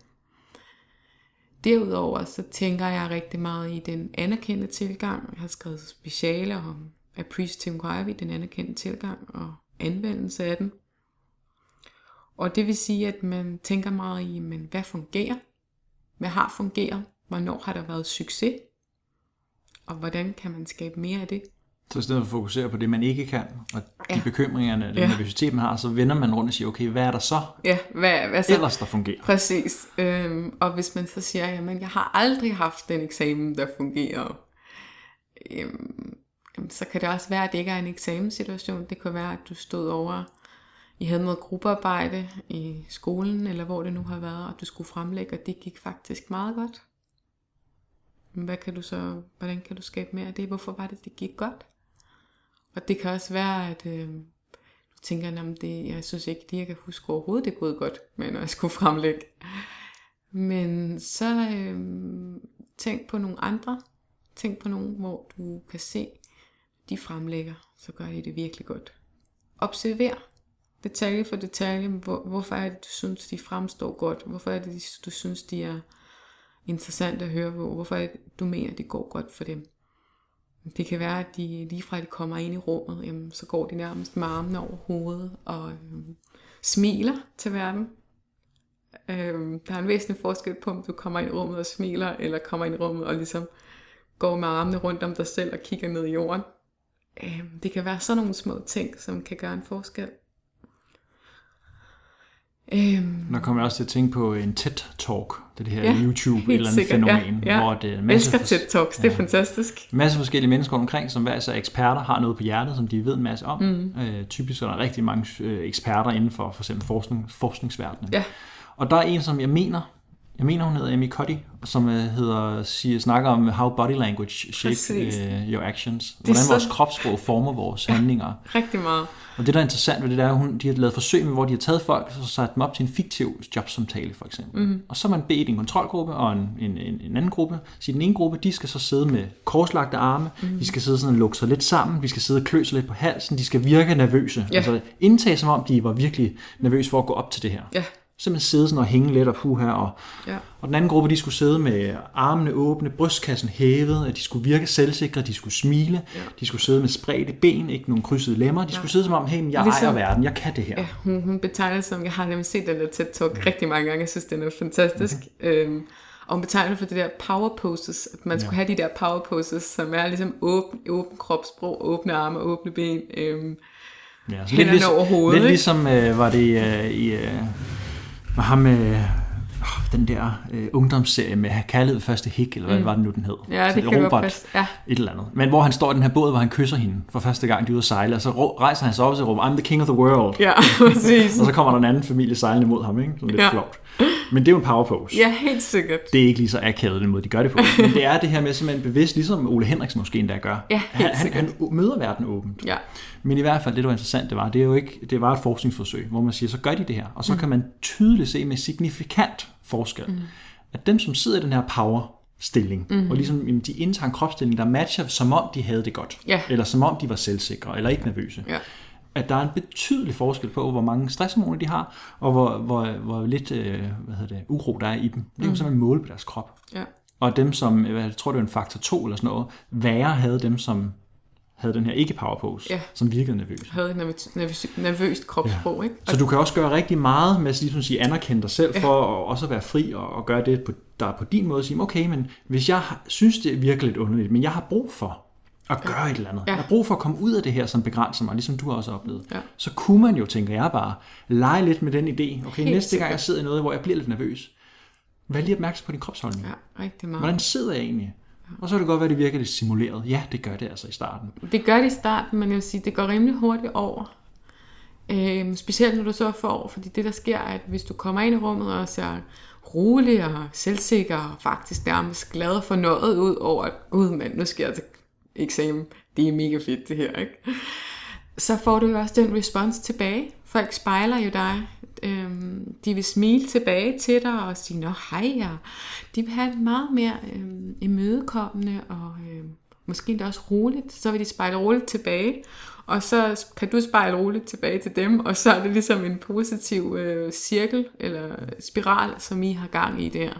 Derudover så tænker jeg rigtig meget i den anerkendte tilgang. Jeg har skrevet specialer om Appreciative Inquiry, den anerkendte tilgang og anvendelse af den. Og det vil sige, at man tænker meget i, men hvad fungerer? Hvad har fungeret? Hvornår har der været succes? Og hvordan kan man skabe mere af det? Så i stedet for at fokusere på det, man ikke kan, og de bekymringerne, den nervøsitet, man har, så vender man rundt og siger, okay, hvad er der så? Ja, hvad så? Ellers der fungerer. Præcis. Og hvis man så siger, jamen, jeg har aldrig haft den eksamen, der fungerer, så kan det også være, at det ikke er en eksamenssituation. Det kan være, at du stod over, I havde noget gruppearbejde i skolen, eller hvor det nu har været, og du skulle fremlægge, og det gik faktisk meget godt. Hvordan kan du skabe mere af det? Hvorfor var det gik godt? Og det kan også være, at du tænker, jeg synes ikke lige, jeg kan huske overhovedet, det gået godt, men når jeg skulle fremlægge. Men så tænk på nogle andre. Tænk på nogen, hvor du kan se, de fremlægger, så gør de det virkelig godt. Observer detalje for detalje, hvorfor er det, du synes, de fremstår godt? Hvorfor er det, du synes, de er interessant at høre på? Hvorfor er det, du mener, det går godt for dem? Det kan være, at de lige fra de kommer ind i rummet, jamen, så går de nærmest med armene over hovedet og smiler til verden. Der er en væsentlig forskel på, om du kommer ind i rummet og smiler, eller kommer ind i rummet og ligesom går med armene rundt om dig selv og kigger ned i jorden. Det kan være sådan nogle små ting, som kan gøre en forskel. Når kommer jeg også til at tænke på en TED-talk, det her YouTube eller andet fænomen, hvor det er en masse TED-talks, det er fantastisk. Masse forskellige mennesker omkring, som er eksperter, har noget på hjertet, som de ved en masse om. Typisk er der rigtig mange eksperter inden for eksempel forskningsverdenen. Ja. Og der er en, som jeg mener hun hedder Amy Cuddy, som snakker om how body language shape your actions. Hvordan vores kropssprog former vores handlinger. Rigtig meget. Og det der er interessant ved det der, de har lavet forsøg med, hvor de har taget folk og så sat dem op til en fiktiv jobsamtale for eksempel. Mm-hmm. Og så har man bedt en kontrolgruppe og en anden gruppe. Så den ene gruppe, de skal så sidde med korslagte arme, de skal sidde sådan og lukke sig lidt sammen, de skal sidde og klø sig lidt på halsen, de skal virke nervøse. Yeah. Altså indtage som om, de var virkelig nervøse for at gå op til det her. Yeah. Simpelthen sidde sådan og hænge lidt og her. Og den anden gruppe, de skulle sidde med armene åbne, brystkassen hævet, de skulle virke selvsikre, de skulle smile, de skulle sidde med spredte ben, ikke nogen krydsede lemmer, de skulle sidde som om, hey, jeg ejer verden, jeg kan det her. Ja, hun betegner som, jeg har nemlig set den der TED-talk rigtig mange gange, jeg synes, den er fantastisk. Og hun betegner for det der power poses, at man skulle have de der power poses, som er ligesom åben kropssprog, åbne arme, åbne ben, hænderne over hovedet. Lidt ligesom var det og ham med den der ungdomsserie med Kærlighed ved første hik, eller hvad var det nu, den hed? Ja, det kan Robert, et eller andet. Men hvor han står i den her båd, hvor han kysser hende for første gang, de er ude at sejle, og så rejser han sig op og siger, I'm the king of the world. Ja, præcis. Og så kommer der en anden familie sejlende mod ham, ikke? Sådan lidt flot. Men det er jo en power pose. Ja, helt sikkert. Det er ikke lige så akavet den måde, de gør det på. Men det er det her med simpelthen bevidst, ligesom Ole Henriksen måske endda gør. Ja, han møder verden åbent. Ja. Men i hvert fald det, der var interessant, det var et forskningsforsøg, hvor man siger, så gør de det her. Og så kan man tydeligt se med signifikant forskel, at dem, som sidder i den her power-stilling, og ligesom jamen, de indtager en kropsstilling, der matcher, som om de havde det godt. Ja. Eller som om de var selvsikre, eller ikke nervøse. Ja. At der er en betydelig forskel på, hvor mange stresshormoner de har, og hvor lidt uro der er i dem. Det kan man simpelthen måle på deres krop. Ja. Og dem, som, jeg tror det var en faktor 2 eller sådan noget, værre havde dem, som havde den her ikke-powerpose, som virkede nervøs. Havde nervøst kropssprog, ikke? Så du kan også gøre rigtig meget med at ligesom sige, anerkende dig selv for at også være fri og gøre det, der på din måde. Sige, okay, men hvis jeg synes, det er virkelig lidt underligt, men jeg har brug for at gøre et eller andet. Jeg har brug for at komme ud af det her, som begrænser mig, ligesom du også har oplevet. Ja. Så kunne man jo, tænker jeg bare, lege lidt med den idé. Okay, næste gang jeg sidder i noget, hvor jeg bliver lidt nervøs, vær lige opmærksom på din kropsholdning. Ja, rigtig meget. Hvordan sidder jeg egentlig? Og så kan det godt være, det virker lidt simuleret. Ja, det gør det altså i starten. Det gør det i starten, men jeg vil sige, det går rimelig hurtigt over. Specielt når du så får over, fordi det der sker, at hvis du kommer ind i rummet og ser rolig og selvsikker og faktisk nærmest glad og fornøjet ud over, at gud mand, nu sker det eksamen, det er mega fedt det her, ikke? Så får du jo også den respons tilbage. Folk spejler jo dig. De vil smile tilbage til dig og sige, nå hej, og de vil have det meget mere imødekommende og måske endda også roligt. Så vil de spejle roligt tilbage, og så kan du spejle roligt tilbage til dem, og så er det ligesom en positiv cirkel eller spiral, som I har gang i der.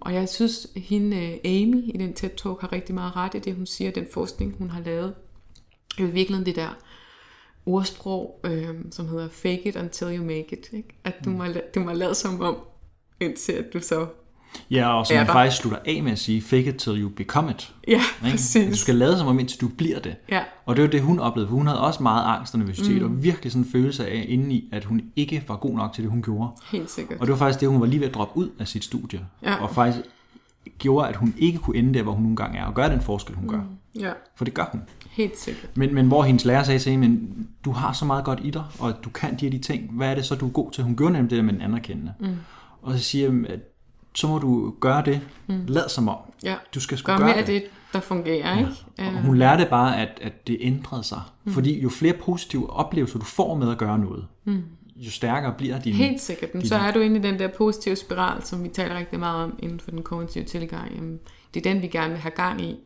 Og jeg synes, hende Amy i den TED-talk har rigtig meget ret i det, hun siger, den forskning, hun har lavet. Det er jo virkelig det der ordsprog, som hedder fake it until you make it. Ikke? At du må lade som om, indtil at du så og som man faktisk slutter af med at sige, fake it till you become it. Ja, præcis. Du skal lade som om, indtil du bliver det. Ja. Og det var det, hun oplevede. Hun havde også meget angst og nervøsitet, og virkelig sådan en følelse af indeni, at hun ikke var god nok til det, hun gjorde. Helt sikkert. Og det var faktisk det, hun var lige ved at droppe ud af sit studie. Ja. Og faktisk gjorde, at hun ikke kunne ende der, hvor hun nogle gange er, og gøre den forskel, hun gør. Ja. For det gør hun. Helt sikkert. Men hvor hendes lærer sagde til hende, men du har så meget godt i dig, og du kan de her de ting. Hvad er det så, du er god til? Hun gjorde nemlig det der med den anerkendende. Mm. Og så siger jeg, at så må du gøre det. Mm. Lad som om. Ja. Du skal sgu gøre mere det. Af det, der fungerer, ikke? Ja. Og hun lærte bare, at det ændrede sig. Mm. Fordi jo flere positive oplevelser, du får med at gøre noget, jo stærkere bliver din... Helt sikkert. Så er du inde i den der positive spiral, som vi taler rigtig meget om inden for den kognitive tilgang. Jamen, det er den, vi gerne vil have gang i.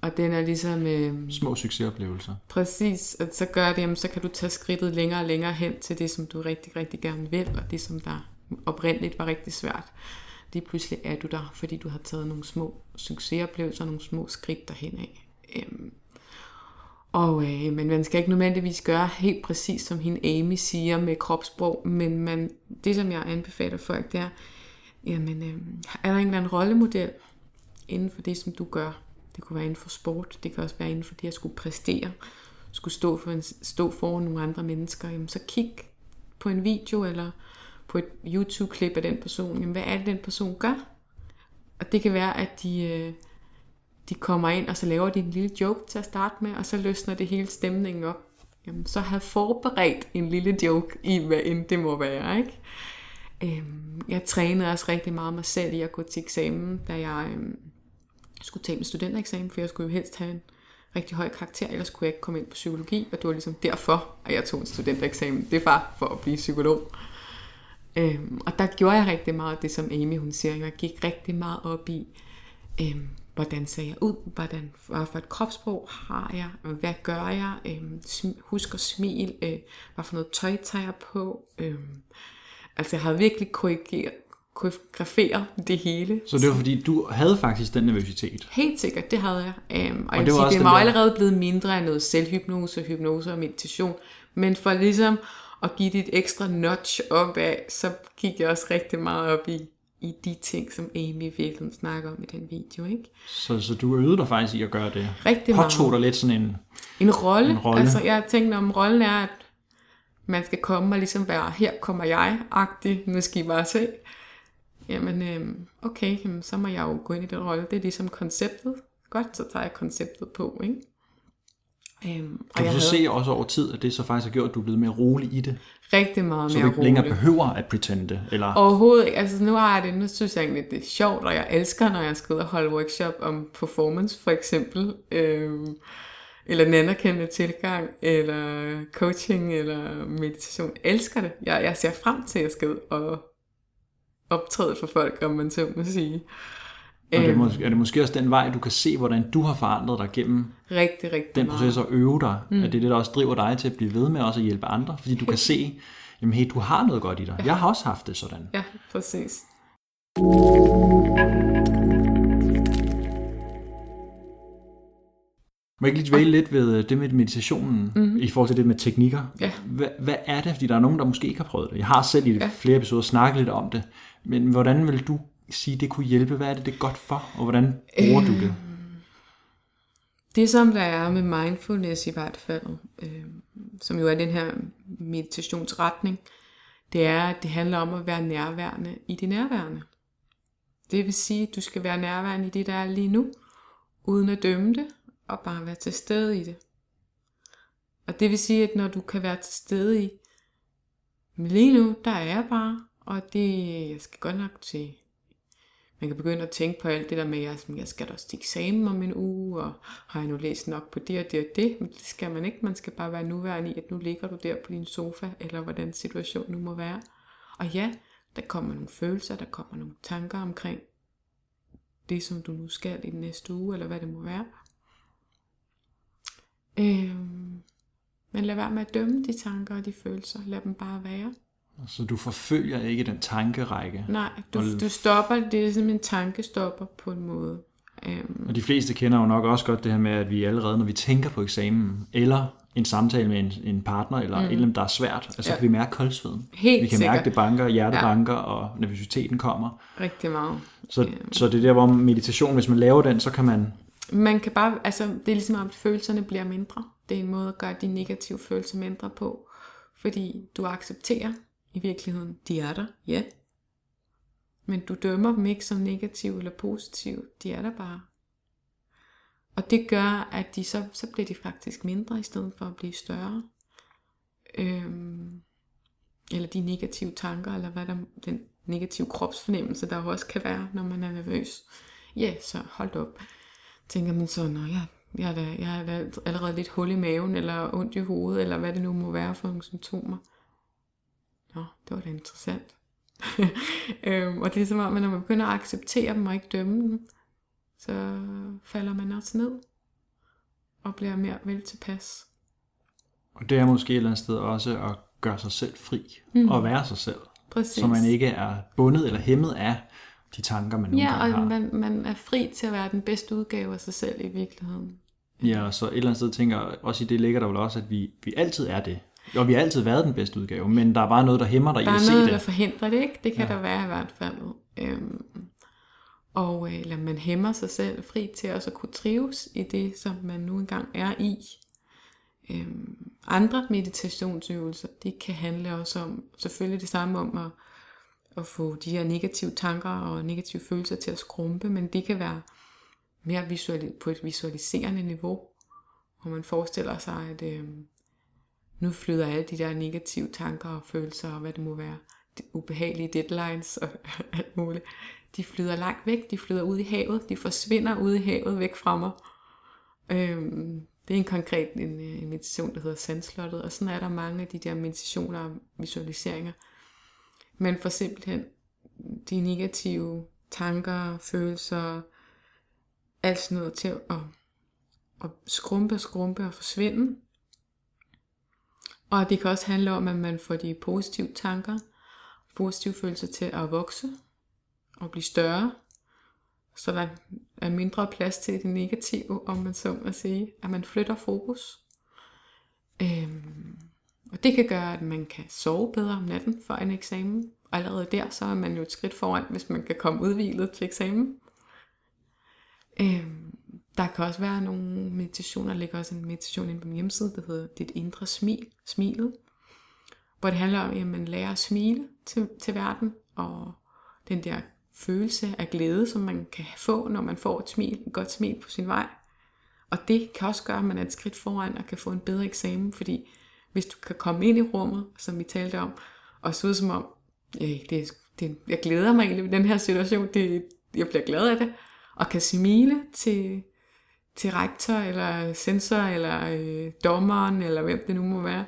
Og den er ligesom... små succesoplevelser. Præcis. Og så gør det, jamen, så kan du tage skridtet længere og længere hen til det, som du rigtig, rigtig gerne vil, og det, som der oprindeligt var rigtig svært. Lige pludselig er du der, fordi du har taget nogle små succesoplevelser, nogle små skridt derhen af. Men man skal ikke nødvendigvis gøre helt præcis, som hende Amy siger med kropssprog, men det, som jeg anbefaler folk, det er, er der en eller anden rollemodel inden for det, som du gør? Det kunne være inden for sport, det kan også være inden for det at skulle præstere, skulle stå foran nogle andre mennesker. Jamen, så kig på en video eller på et YouTube-klip af den person. Jamen, hvad er det, den person gør? Og det kan være, at de kommer ind, og så laver de en lille joke til at starte med, og så løsner det hele stemningen op. Jamen, så have forberedt en lille joke i, hvad end det må være, ikke? Jeg trænede også rigtig meget mig selv i at gå til eksamen, da jeg skulle tage min studentereksamen, for jeg skulle jo helst have en rigtig høj karakter, ellers kunne jeg ikke komme ind på psykologi, og det var ligesom derfor, at jeg tog en studentereksamen. Det var for at blive psykolog. Og der gjorde jeg rigtig meget af det, som Amy hun siger. Jeg gik rigtig meget op i, hvordan ser jeg ud, hvordan for et kropssprog har jeg, hvad gør jeg, husk at smile, hvad for noget tøj tager jeg på. Altså jeg havde virkelig koreograferet det hele. Så det var fordi, du havde faktisk den nervøsitet? Helt sikkert, det havde jeg. Og jeg vil sige, det var allerede blevet mindre af noget selvhypnose, hypnose og meditation, men for ligesom at give dit ekstra notch opad, så gik jeg også rigtig meget op i de ting, som Amy virkelig snakker om i den video, ikke? Så du øvede dig faktisk i at gøre det? Rigtig meget. Påtog dig lidt sådan en rolle. Altså, jeg tænkte, om rollen er, at man skal komme og ligesom være, her kommer jeg-agtig, nu skal I bare se. Jamen, okay, så må jeg jo gå ind i den rolle. Det er ligesom konceptet. Godt, så tager jeg konceptet på, ikke? Kan du så se også over tid, at det så faktisk har gjort, at du er blevet mere rolig i det? Rigtig meget mere rolig. Så du ikke længere behøver at pretende? Eller? Overhovedet ikke. Altså nu har jeg det. Nu synes jeg egentlig, det er sjovt, og jeg elsker, når jeg skal ud og holde workshop om performance for eksempel. Eller en anerkendende tilgang, eller coaching, eller meditation. Jeg elsker det. Jeg ser frem til, at jeg skal ud og optræde for folk, om man så må sige. Og det er det måske også den vej, du kan se, hvordan du har forandret dig gennem rigtig, rigtig den proces og øve dig. Mm. At det er det, der også driver dig til at blive ved med også at hjælpe andre. Fordi du kan se, jamen hey, du har noget godt i dig. Ja. Jeg har også haft det sådan. Ja, præcis. Må jeg ikke lige dvæle lidt ved det med meditationen, i forhold til det med teknikker? Ja. Hvad er det? Fordi der er nogen, der måske ikke har prøvet det. Jeg har selv i flere episoder snakket lidt om det. Men hvordan vil du sige, det kunne hjælpe? Hvad er det, det er godt for? Og hvordan bruger du det? Det, som der er med mindfulness i hvert fald, som jo er den her meditationsretning, det er, at det handler om at være nærværende i det nærværende. Det vil sige, at du skal være nærværende i det, der er lige nu, uden at dømme det, og bare være til stede i det. Og det vil sige, at når du kan være til stede i, lige nu, der er jeg bare, og det jeg skal godt nok til. Man kan begynde at tænke på alt det der med, at jeg skal da også til eksamen om en uge, og har jeg nu læst nok på det og det og det? Men det skal man ikke. Man skal bare være nuværende i, at nu ligger du der på din sofa, eller hvordan situationen nu må være. Og ja, der kommer nogle følelser, der kommer nogle tanker omkring det, som du nu skal i den næste uge, eller hvad det må være. Men lad være med at dømme de tanker og de følelser. Lad dem bare være. Så du forfølger ikke den tankerække? Nej, du stopper, det er simpelthen en tankestopper på en måde. Og de fleste kender jo nok også godt det her med, at vi allerede, når vi tænker på eksamen, eller en samtale med en partner, eller et eller andet, der er svært, så kan vi mærke koldsveden. Helt vi kan sikkert. Mærke, det banker, hjertet banker, og nervøsiteten kommer. Rigtig meget. Så det er der, hvor meditation, hvis man laver den, så kan man... Man kan bare, altså det er ligesom, at følelserne bliver mindre. Det er en måde at gøre de negative følelser mindre på, fordi du accepterer, i virkeligheden, de er der, ja. Men du dømmer dem ikke som negative eller positive. De er der bare. Og det gør, at de så bliver de faktisk mindre, i stedet for at blive større. Eller de negative tanker, eller hvad der, den negative kropsfornemmelse, der også kan være, når man er nervøs. Ja, så hold op. Tænker man så, når jeg har da allerede lidt hul i maven, eller ondt i hovedet, eller hvad det nu må være for nogle symptomer. Nå, det var da interessant. Og det er som om, at når man begynder at acceptere dem og ikke dømme dem, så falder man også ned og bliver mere vel tilpas. Og det er måske et eller andet sted også at gøre sig selv fri og være sig selv. Præcis. Så man ikke er bundet eller hæmmet af de tanker, man nogle gange har. Ja, og man er fri til at være den bedste udgave af sig selv i virkeligheden. Ja, og så et eller andet sted tænker også i det ligger der vel også, at vi altid er det. Og vi har altid været den bedste udgave, men der er bare noget, der hæmmer dig i at se det. Der er noget, der forhindrer det, ikke? Det kan der være i hvert fald. Eller man hæmmer sig selv fri til også at kunne trives i det, som man nu engang er i. Andre meditationsøvelser, det kan handle også om, selvfølgelig det samme om at få de her negative tanker og negative følelser til at skrumpe, men det kan være mere på et visualiserende niveau, hvor man forestiller sig, at nu flyder alle de der negative tanker og følelser, og hvad det må være, de ubehagelige deadlines og alt muligt. De flyder langt væk, de flyder ud i havet, de forsvinder ud i havet væk fra mig. Det er en konkret meditation, der hedder Sandslottet, og sådan er der mange af de der meditationer og visualiseringer. Man får simpelthen de negative tanker, følelser, alt sådan noget til at skrumpe og forsvinde. Og det kan også handle om, at man får de positive tanker, positive følelser til at vokse og blive større, så der er mindre plads til det negative, om man så må sige, at man flytter fokus. Og det kan gøre, at man kan sove bedre om natten for en eksamen. Og allerede der, så er man jo et skridt foran, hvis man kan komme udhvilet til eksamen. Der kan også være nogle meditationer, der ligger også en meditation inde på min hjemmeside, der hedder Dit Indre Smil, Smilet, hvor det handler om, at man lærer at smile til verden, og den der følelse af glæde, som man kan få, når man får et godt smil på sin vej. Og det kan også gøre, at man er et skridt foran og kan få en bedre eksamen, fordi hvis du kan komme ind i rummet, som vi talte om, og så ud som om, jeg glæder mig egentlig ved den her situation, jeg bliver glad af det, og kan smile til rektor, eller censor, eller dommeren, eller hvem det nu må være,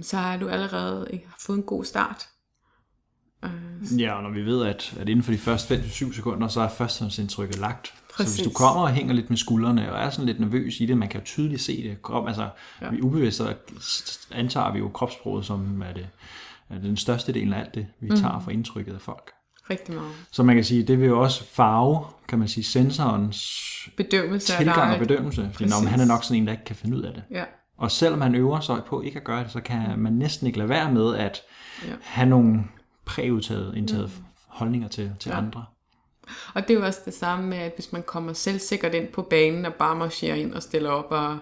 så har du allerede fået en god start. Ja, og når vi ved, at inden for de første 5-7 sekunder, så er førstehåndsindtrykket lagt. Præcis. Så hvis du kommer og hænger lidt med skuldrene, og er sådan lidt nervøs i det, man kan jo tydeligt se det. Vi ubevidst antager vi jo kropsproget, som er den største del af alt det, vi tager fra indtrykket af folk. Rigtig meget. Så man kan sige, det vil jo også farve, kan man sige, sensorens bedømmelse tilgang og bedømmelse. Fordi han er nok sådan en, der ikke kan finde ud af det. Ja. Og selvom han øver sig på ikke at gøre det, så kan man næsten ikke lade være med at have nogle præindtaget holdninger til andre. Og det er jo også det samme med, at hvis man kommer selvsikkert ind på banen og bare marcherer ind og stiller op og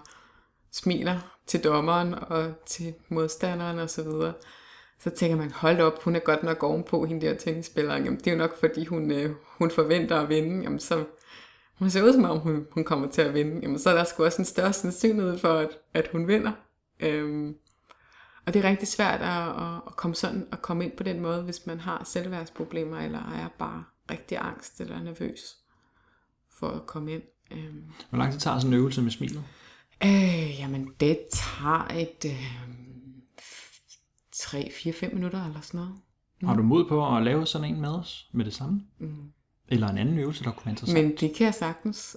smiler til dommeren og til modstanderen osv., så tænker man, hold op, hun er godt nok ovenpå, hende der tennisspilleren. Jamen, det er jo nok, fordi hun forventer at vinde. Jamen, så hun ser ud som om, hun kommer til at vinde. Jamen, så er der sgu også en større sandsynlighed for, at hun vinder. Og det er rigtig svært at komme ind på den måde, hvis man har selvværdsproblemer, eller er bare rigtig angst eller nervøs for at komme ind. Hvor lang tid tager sådan en øvelse med smilet? Jamen, det tager 3-4-5 minutter eller sådan noget. Har du mod på at lave sådan en med os med det samme? Eller en anden øvelse, der kunne være interessant? Men det kan jeg sagtens.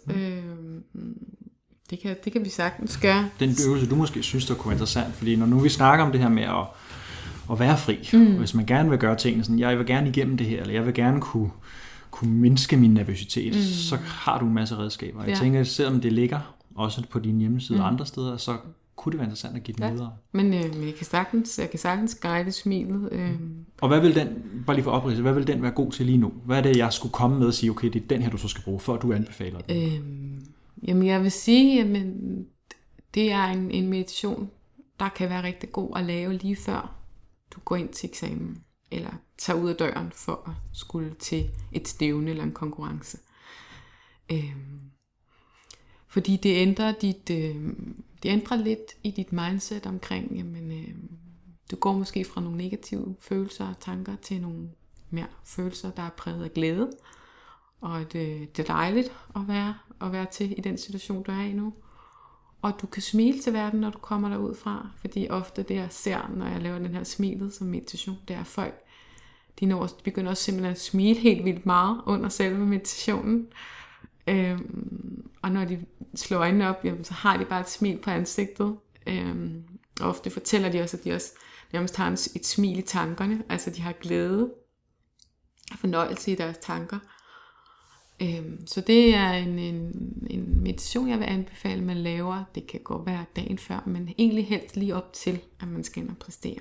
Det kan vi sagtens gøre. Den øvelse, du måske synes, der kunne være interessant, fordi når nu vi snakker om det her med at være fri, og hvis man gerne vil gøre tingene sådan, jeg vil gerne igennem det her, eller jeg vil gerne kunne mindske min nervøsitet, så har du en masse redskaber. Jeg tænker, selvom det ligger også på din hjemmeside og andre steder, så kunne det være interessant at give den videre. Men jeg kan sagtens guide smilet. Og hvad vil den, bare lige for opridset, hvad vil den være god til lige nu? Hvad er det, jeg skulle komme med og sige, okay, det er den her, du så skal bruge, før du anbefaler den? Jamen, jeg vil sige, at det er en meditation, der kan være rigtig god at lave lige før du går ind til eksamen, eller tager ud af døren for at skulle til et stævne eller en konkurrence. Fordi det ændrer lidt i dit mindset omkring, du går måske fra nogle negative følelser og tanker til nogle mere følelser, der er præget af glæde. Og det er dejligt at være til i den situation, du er i nu. Og du kan smile til verden, når du kommer derud fra. Fordi ofte det jeg ser, når jeg laver den her smilet som meditation, det er folk, de begynder også simpelthen at smile helt vildt meget under selve meditationen. Og når de slår øjnene op, jamen, så har de bare et smil på ansigtet. Og ofte fortæller de også, at de også nærmest har et smil i tankerne. Altså de har glæde og fornøjelse i deres tanker. Så det er en meditation, jeg vil anbefale, man laver. Det kan godt være dagen før, men egentlig helst lige op til, at man skal ind og præstere.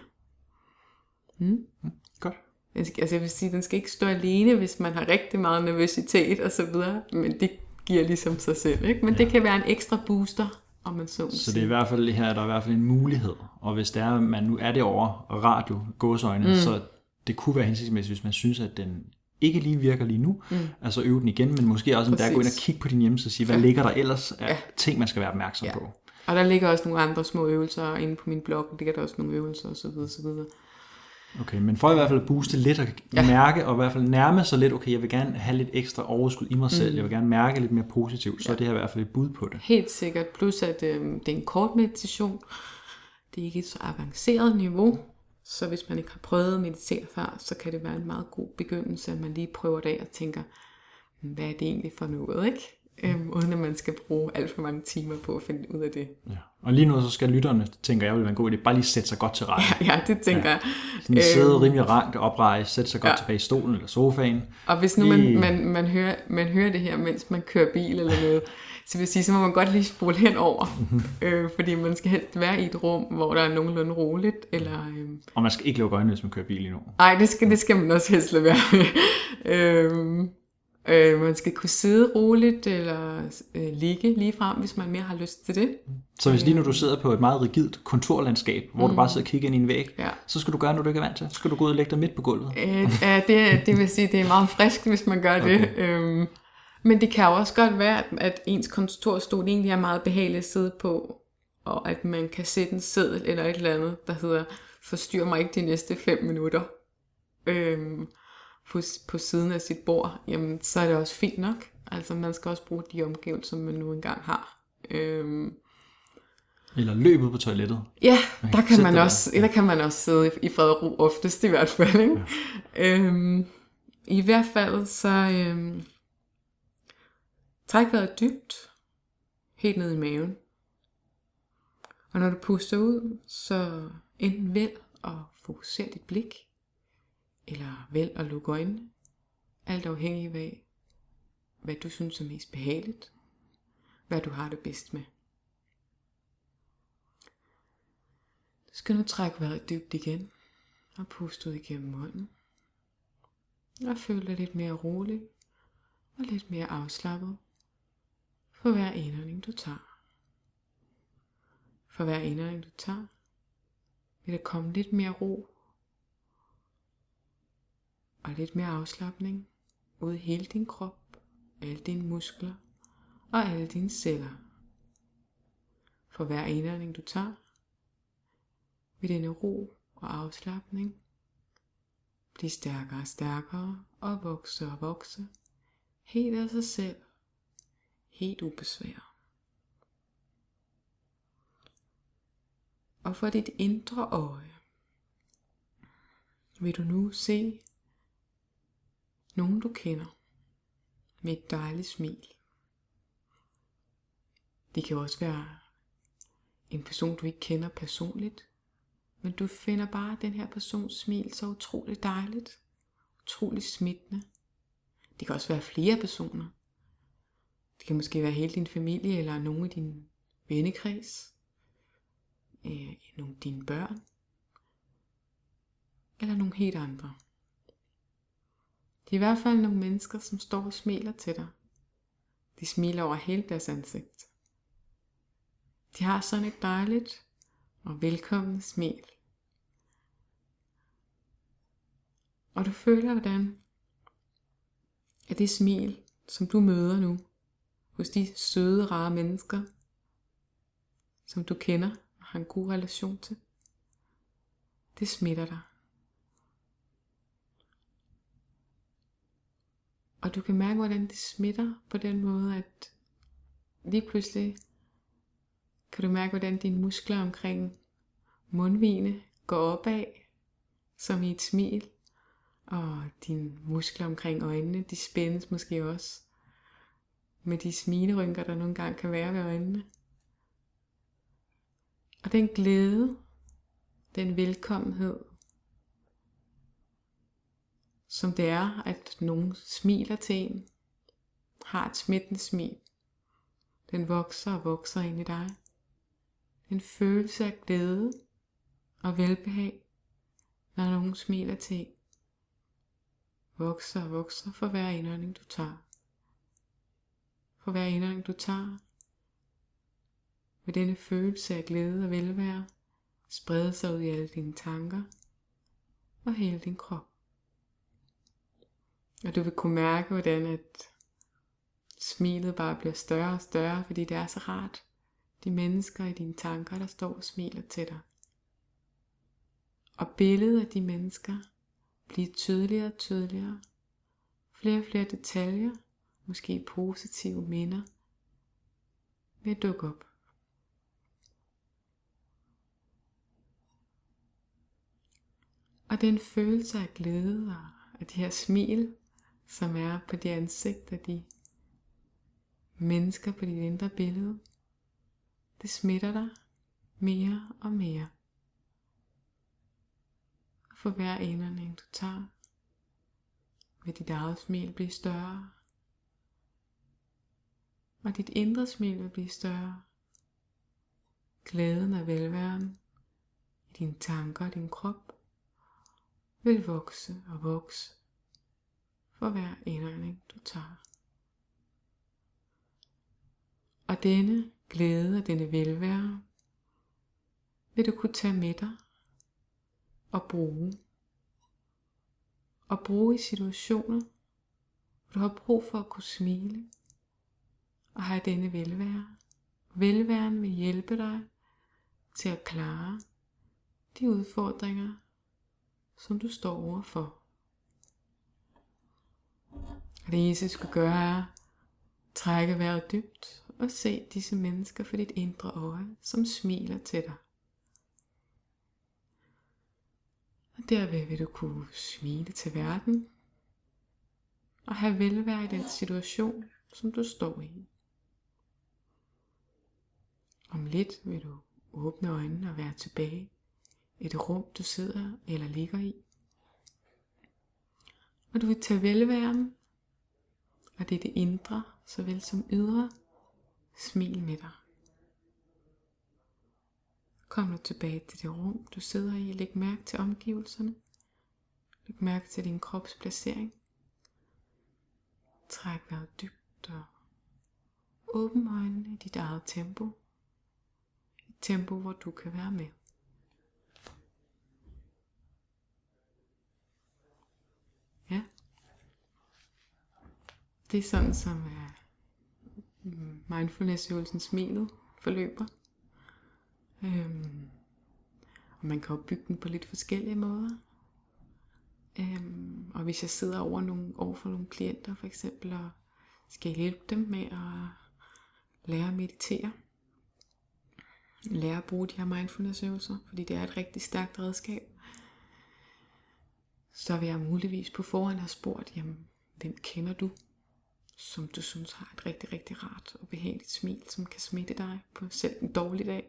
Godt. Altså jeg vil sige, den skal ikke stå alene, hvis man har rigtig meget nervøsitet og så videre, men det giver ligesom sig selv, ikke? Men ja. Det kan være en ekstra booster, om man så. Så det er i hvert fald her, der er i hvert fald en mulighed. Og hvis der man nu er det over radio gåseøjne, så det kunne være hensigtsmæssigt, hvis man synes, at den ikke lige virker lige nu, altså øve den igen, men måske også gå ind og kigge på din hjemmeside og sige, hvad ligger der ellers af ting, man skal være opmærksom på. Og der ligger også nogle andre små øvelser inde på min blog, der ligger der også nogle øvelser osv. Okay, men for i hvert fald at booste lidt og mærke, og i hvert fald nærme sig lidt, okay, jeg vil gerne have lidt ekstra overskud i mig selv, jeg vil gerne mærke lidt mere positivt, så er det her i hvert fald et bud på det. Helt sikkert, plus at det er en kort meditation, det er ikke et så avanceret niveau, så hvis man ikke har prøvet at meditere før, så kan det være en meget god begyndelse, at man lige prøver det af og tænker, hvad er det egentlig for noget, ikke? Uden at man skal bruge alt for mange timer på at finde ud af det. Ja. Og lige nu så skal lytterne, tænker jeg, vil man gå i det, bare lige sætte sig godt til rette. Ja, det tænker jeg. Ja. Sidde rimelig rankt og oprejse, sætte sig godt tilbage i stolen eller sofaen. Og hvis nu man hører det her, mens man kører bil eller noget, så vil jeg sige, så må man godt lige spole henover. Fordi man skal helst være i et rum, hvor der er nogenlunde roligt. Og man skal ikke lukke øjnene, hvis man kører bil endnu. Nej, det skal man også helst lade være med. Man skal kunne sidde roligt eller ligge lige frem, hvis man mere har lyst til det. Så hvis lige nu du sidder på et meget rigidt kontorlandskab, hvor du bare sidder og kigger ind i en væg, så skal du gøre noget, du ikke er vant til. Så skal du gå ud og lægge dig midt på gulvet. Det vil sige, det er meget frisk, hvis man gør det. Men det kan jo også godt være, at ens kontorstol egentlig er meget behagelig at sidde på, og at man kan sætte en seddel eller et eller andet, der hedder, forstyr mig ikke de næste 5 minutter. På siden af sit bord, jamen så er det også fint nok. Altså man skal også bruge de omgivelser, man nu engang har. Eller løbet på toilettet. Ja, der kan man også sidde i fred og ro oftest i hvert fald. Ikke? Ja. I hvert fald så træk vejret dybt, helt ned i maven. Og når du puster ud, så enten vælg og fokuser dit blik, eller vælg at lukke øjnene, alt afhængig af, hvad du synes er mest behageligt, hvad du har det bedst med. Du skal nu trække vejret dybt igen, og puste ud igennem munden, og føle dig lidt mere rolig, og lidt mere afslappet, for hver indånding du tager. For hver indånding du tager, vil der komme lidt mere ro, og lidt mere afslapning ud i hele din krop, alle dine muskler og alle dine celler. For hver indånding du tager, vil denne ro og afslapning blive stærkere og stærkere og vokse og vokse, helt af sig selv, helt ubesværet. Og for dit indre øje vil du nu se nogen du kender, med et dejligt smil. Det kan også være en person du ikke kender personligt, men du finder bare den her persons smil så utroligt dejligt, utroligt smittende. Det kan også være flere personer. Det kan måske være hele din familie, eller nogle af din vennekreds, nogle af dine børn, eller nogle helt andre. Det er i hvert fald nogle mennesker, som står og smiler til dig. De smiler over hele deres ansigt. De har sådan et dejligt og velkommende smil. Og Og du føler, hvordan at det smil, som du møder nu, hos de søde, rare mennesker, som du kender og har en god relation til, det smitter dig. Og du kan mærke, hvordan det smitter på den måde, at lige pludselig kan du mærke, hvordan dine muskler omkring mundvigene går opad, som i et smil. Og dine muskler omkring øjnene, de spændes måske også med de smilerynker, der nogle gange kan være ved øjnene. Og den glæde, den velkommenhed, som det er, at nogen smiler til en, har et smittende smil. Den vokser og vokser ind i dig. En følelse af glæde og velbehag, når nogen smiler til en. Vokser og vokser for hver indånding du tager. For hver indånding du tager, vil denne følelse af glæde og velvære sprede sig ud i alle dine tanker og hele din krop. Og du vil kunne mærke, hvordan at smilet bare bliver større og større, fordi det er så rart. De mennesker i dine tanker, der står og smiler til dig. Og billedet af de mennesker bliver tydeligere og tydeligere. Flere og flere detaljer, måske positive minder, vil dukke op. Og den følelse af glæde og af de her smil, som er på de ansigter, de mennesker på dit indre billede, det smitter dig mere og mere. Og for hver indånding du tager, vil dit eget smil blive større. Og dit indre smil vil blive større. Glæden og velværen i dine tanker og din krop vil vokse og vokse for hver indånding du tager. Og denne glæde og denne velvære vil du kunne tage med dig og bruge. Og bruge i situationer, hvor du har brug for at kunne smile og have denne velvære. Velværen vil hjælpe dig til at klare de udfordringer, som du står overfor. Og det eneste du skal gøre er at trække vejret dybt og se disse mennesker for dit indre øje, som smiler til dig. Og derved vil du kunne smile til verden og have velvære i den situation, som du står i. Om lidt vil du åbne øjnene og være tilbage i det rum, du sidder eller ligger i. Og du vil tage velværen, og det er det indre såvel som ydre, smil med dig. Kom nu tilbage til det rum, du sidder i. Læg mærke til omgivelserne. Læg mærke til din krops placering. Træk vejret dybt og åbn øjnene i dit eget tempo. Et tempo, hvor du kan være med. Ja. Det er sådan, som mindfulness-øvelsen smilet forløber. Og man kan jo bygge den på lidt forskellige måder. Og hvis jeg sidder overfor nogle klienter for eksempel, og skal hjælpe dem med at lære at meditere, lære at bruge de her mindfulness-øvelser, fordi det er et rigtig stærkt redskab, så vil jeg muligvis på forhånd have spurgt, jamen, hvem kender du, som du synes har et rigtig, rigtig rart og behageligt smil, som kan smitte dig på selv en dårlig dag.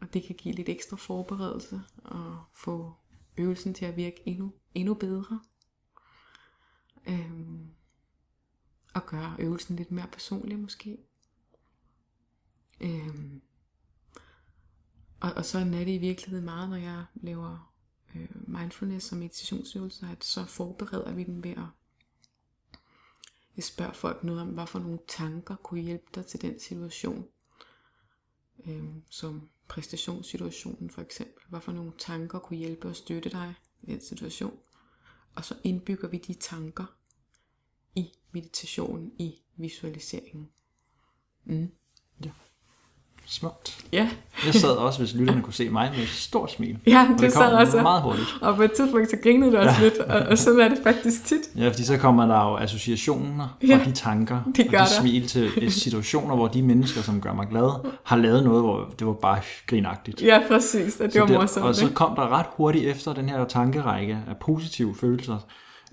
Og det kan give lidt ekstra forberedelse og få øvelsen til at virke endnu bedre. Og gøre øvelsen lidt mere personlig måske. Og sådan er det i virkeligheden meget, når jeg laver mindfulness og meditationsøvelser, at så forbereder vi dem ved at spørge folk noget om, hvad for nogle tanker kunne hjælpe dig til den situation, som præstationssituationen for eksempel. Hvad for nogle tanker kunne hjælpe og støtte dig i den situation. Og så indbygger vi de tanker i meditationen, i visualiseringen. Mm. Ja. Smukt. Ja. Jeg sad også, hvis lytterne kunne se mig, med et stort smil. Ja, det sad også. Meget hurtigt. Og på et tidspunkt, så grinede du også lidt, og sådan er det faktisk tit. Ja, fordi så kommer der jo associationer fra de tanker, det og de smil til situationer, hvor de mennesker, som gør mig glad, har lavet noget, hvor det var bare grinagtigt. Ja, præcis. Det var morsomt. Og så kom der ret hurtigt efter den her tankerække af positive følelser,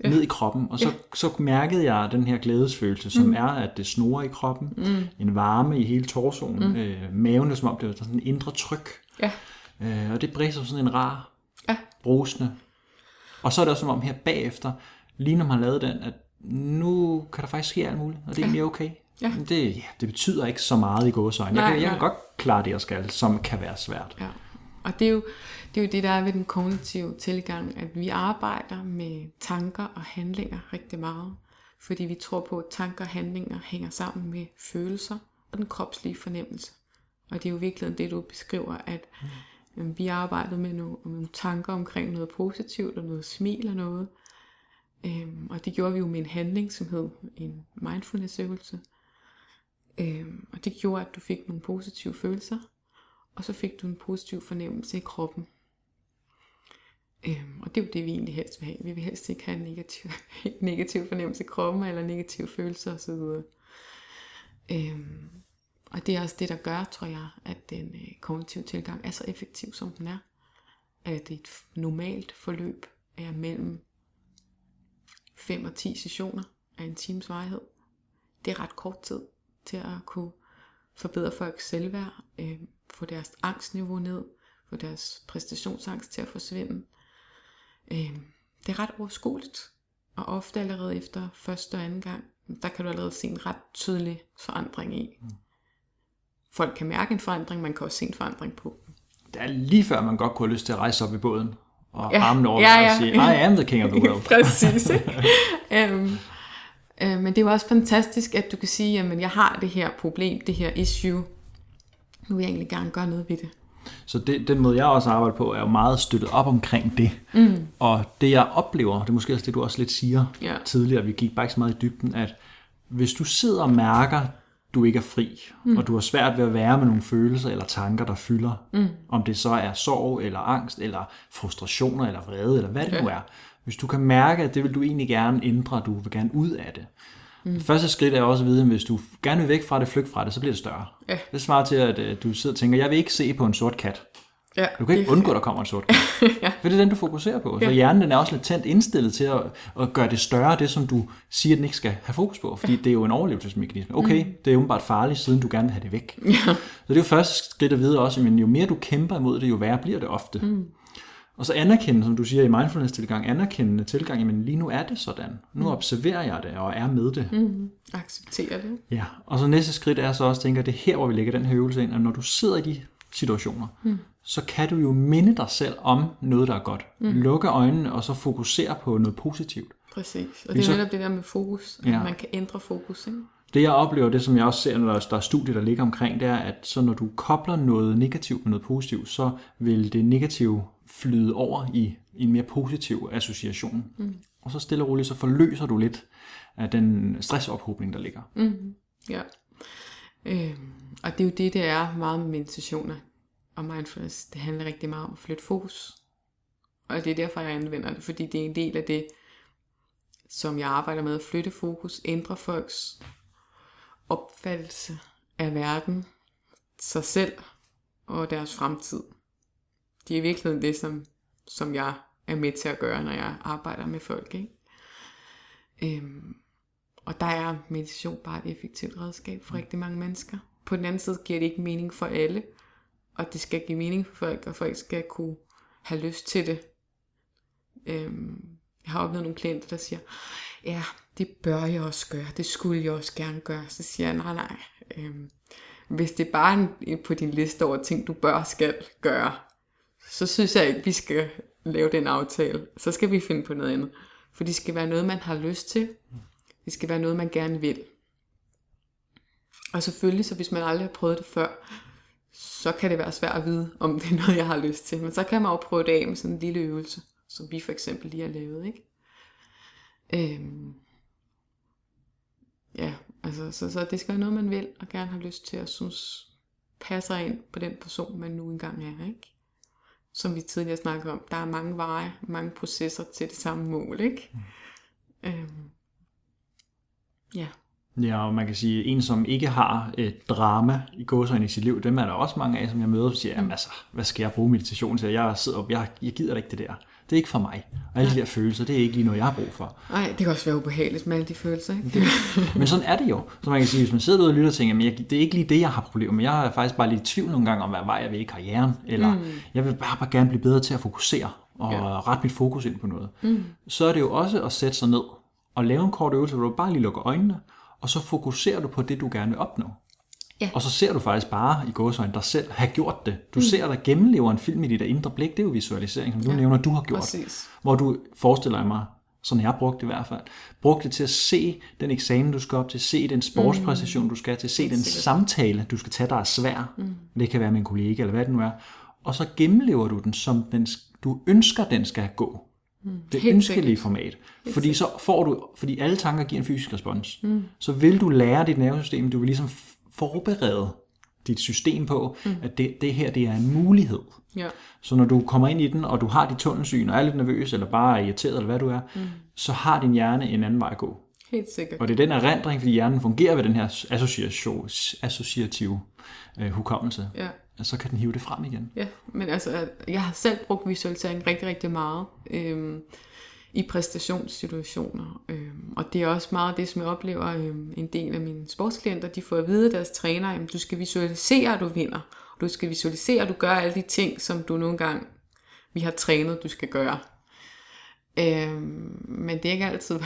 ned i kroppen, og så mærkede jeg den her glædesfølelse, som er, at det snurrer i kroppen, en varme i hele torsoen, maven er som om, det er sådan en indre tryk, og det briser sådan en rar, brusende, og så er det også som om her bagefter, lige når man har lavet den, at nu kan der faktisk ske alt muligt, og det er egentlig okay. Ja. Det betyder ikke så meget i gåseøjne. Jeg kan godt klare det, jeg skal, som kan være svært. Ja. Og det er jo det, der er ved den kognitive tilgang, at vi arbejder med tanker og handlinger rigtig meget, fordi vi tror på, at tanker og handlinger hænger sammen med følelser og den kropslige fornemmelse. Og det er jo virkelig det, du beskriver, at vi arbejder med nogle tanker omkring noget positivt og noget smil og noget. Og det gjorde vi jo med en handling, som hed en mindfulness-øvelse. Og det gjorde, at du fik nogle positive følelser. Og så fik du en positiv fornemmelse i kroppen. Og det er jo det, vi egentlig helst vil have. Vi vil helst ikke have en negativ fornemmelse i kroppen, eller negative følelser osv. Og det er også det, der gør, tror jeg, at den kognitive tilgang er så effektiv, som den er. At et normalt forløb er mellem 5 og 10 sessioner af en times varighed. Det er ret kort tid til at kunne forbedre folks selvværd, få deres angstniveau ned, få deres præstationsangst til at forsvinde. Det er ret overskueligt, og ofte allerede efter første og anden gang, der kan du allerede se en ret tydelig forandring i. Folk kan mærke en forandring, man kan også se en forandring på. Det er lige før, man godt kunne have lyst til at rejse op i båden, og armene over og sige, I am the king of the world. Præcis, ikke? Men det er jo også fantastisk, at du kan sige, at jeg har det her problem, det her issue. Nu vil jeg egentlig gerne gøre noget ved det. Så den måde, jeg også arbejder på, er jo meget støttet op omkring det. Mm. Og det, jeg oplever, det er måske også det, du også lidt siger tidligere, vi gik bare ikke så meget i dybden, at hvis du sidder og mærker, du ikke er fri, og du har svært ved at være med nogle følelser eller tanker, der fylder, om det så er sorg eller angst, eller frustrationer eller vrede, eller hvad det nu er. Hvis du kan mærke, at det vil du egentlig gerne ændre, du vil gerne ud af det. Det første skridt er også at vide, at hvis du gerne vil væk fra det, flygt fra det, så bliver det større. Ja. Det svarer til, at du sidder og tænker, jeg vil ikke se på en sort kat. Ja, du kan ikke undgå, at der kommer en sort kat. For det er den, du fokuserer på. Så hjernen den er også lidt tændt indstillet til at gøre det større, det som du siger, den ikke skal have fokus på. Fordi det er jo en overlevelsesmekanisme. Okay, det er umiddelbart farligt, siden du gerne vil have det væk. Ja. Så det er jo første skridt at vide også, men jo mere du kæmper imod det, jo værre bliver det ofte. Og så anerkende, som du siger i mindfulness-tilgang, anerkendende tilgang, men lige nu er det sådan. Nu observerer jeg det og er med det. Accepterer det. Ja, og så næste skridt er så også, tænker, det er her, hvor vi lægger den her øvelse ind, at når du sidder i de situationer, så kan du jo minde dig selv om noget, der er godt. Lukke øjnene og så fokusere på noget positivt. Præcis, og det er netop det der med fokus, at man kan ændre fokus, ikke? Det jeg oplever, det som jeg også ser, når der er studier, der ligger omkring, det er, at så når du kobler noget negativt med noget positivt, så vil det negative flyde over i en mere positiv association. Og så stille og roligt, så forløser du lidt af den stressophobning, der ligger. Ja. Og det er jo det, der er meget med meditationer og mindfulness. Det handler rigtig meget om at flytte fokus. Og det er derfor, jeg anvender det, fordi det er en del af det, som jeg arbejder med. At flytte fokus, ændre folks opfattelse af verden, sig selv og deres fremtid. Det er i virkeligheden det, som jeg er med til at gøre, når jeg arbejder med folk, ikke? Og der er meditation bare et effektivt redskab for rigtig mange mennesker. På den anden side giver det ikke mening for alle, og det skal give mening for folk, og folk skal kunne have lyst til det. Jeg har oplevet nogle klienter, der siger, ja, det bør jeg også gøre, det skulle jeg også gerne gøre. Så siger jeg, nej. Hvis det er bare på din liste over ting, du bør skal gøre, så synes jeg ikke, vi skal lave den aftale. Så skal vi finde på noget andet. For det skal være noget, man har lyst til. Det skal være noget, man gerne vil. Og selvfølgelig, så hvis man aldrig har prøvet det før, så kan det være svært at vide, om det er noget, jeg har lyst til. Men så kan man jo prøve det af med sådan en lille øvelse. som vi for eksempel lige har lavet, ikke? Ja, altså, så det skal være noget, man vil, og gerne har lyst til at synes, passer ind på den person, man nu engang er, ikke? Som vi tidligere snakkede om, der er mange veje, mange processer til det samme mål, ikke? Ja. Ja, og man kan sige, en som ikke har drama i gåsøjne i sit liv, dem er der også mange af, som jeg møder, som siger, jamen altså, hvad skal jeg bruge meditation til? Jeg sidder op, jeg gider da ikke det der. Det er ikke for mig. Og alle de der følelser, det er ikke lige noget, jeg har brug for. Nej, det kan også være ubehageligt med alle de følelser, ikke? Men sådan er det jo. Så man kan sige, hvis man sidder derude og lytter og tænker, men det er ikke lige det, jeg har problemer med. Jeg er faktisk bare lidt i tvivl nogle gange om, hvad vej jeg vil i karrieren. Eller jeg vil bare gerne blive bedre til at fokusere og rette mit fokus ind på noget. Så er det jo også at sætte sig ned og lave en kort øvelse, hvor du bare lige lukker øjnene, og så fokuserer du på det, du gerne vil opnå. Ja. Og så ser du faktisk bare i gåseøjne dig selv have gjort det. Du ser dig gennemlever en film i dit indre blik. Det er jo visualisering, som du nævner, du har gjort. Præcis. Hvor du forestiller mig, sådan jeg brugte det i hvert fald, brugte det til at se den eksamen, du skal op til, se den sportspræstation, du skal til, se den samtale, du skal tage, der er svær. Det kan være med en kollega, eller hvad det nu er. Og så gennemlever du den, som den, du ønsker, den skal gå. Det ønskelige format. Fordi så får du, fordi alle tanker giver en fysisk respons. Så vil du lære dit nervesystem, du vil ligesom forberede dit system på, at det her, det er en mulighed. Ja. Så når du kommer ind i den, og du har dit tunnelsyn, og er lidt nervøs, eller bare er irriteret, eller hvad du er, så har din hjerne en anden vej at gå. Helt sikkert. Og det er den erindring, fordi hjernen fungerer ved den her associative hukommelse. Ja. Og så kan den hive det frem igen. Ja, men altså, jeg har selv brugt visualisering rigtig, rigtig meget i præstationssituationer. Og det er også meget det, som jeg oplever, en del af mine sportsklienter, de får at vide deres træner, jamen, du skal visualisere, at du vinder. Du skal visualisere, at du gør alle de ting, som du nogle gange, vi har trænet, du skal gøre. Men det er ikke altid,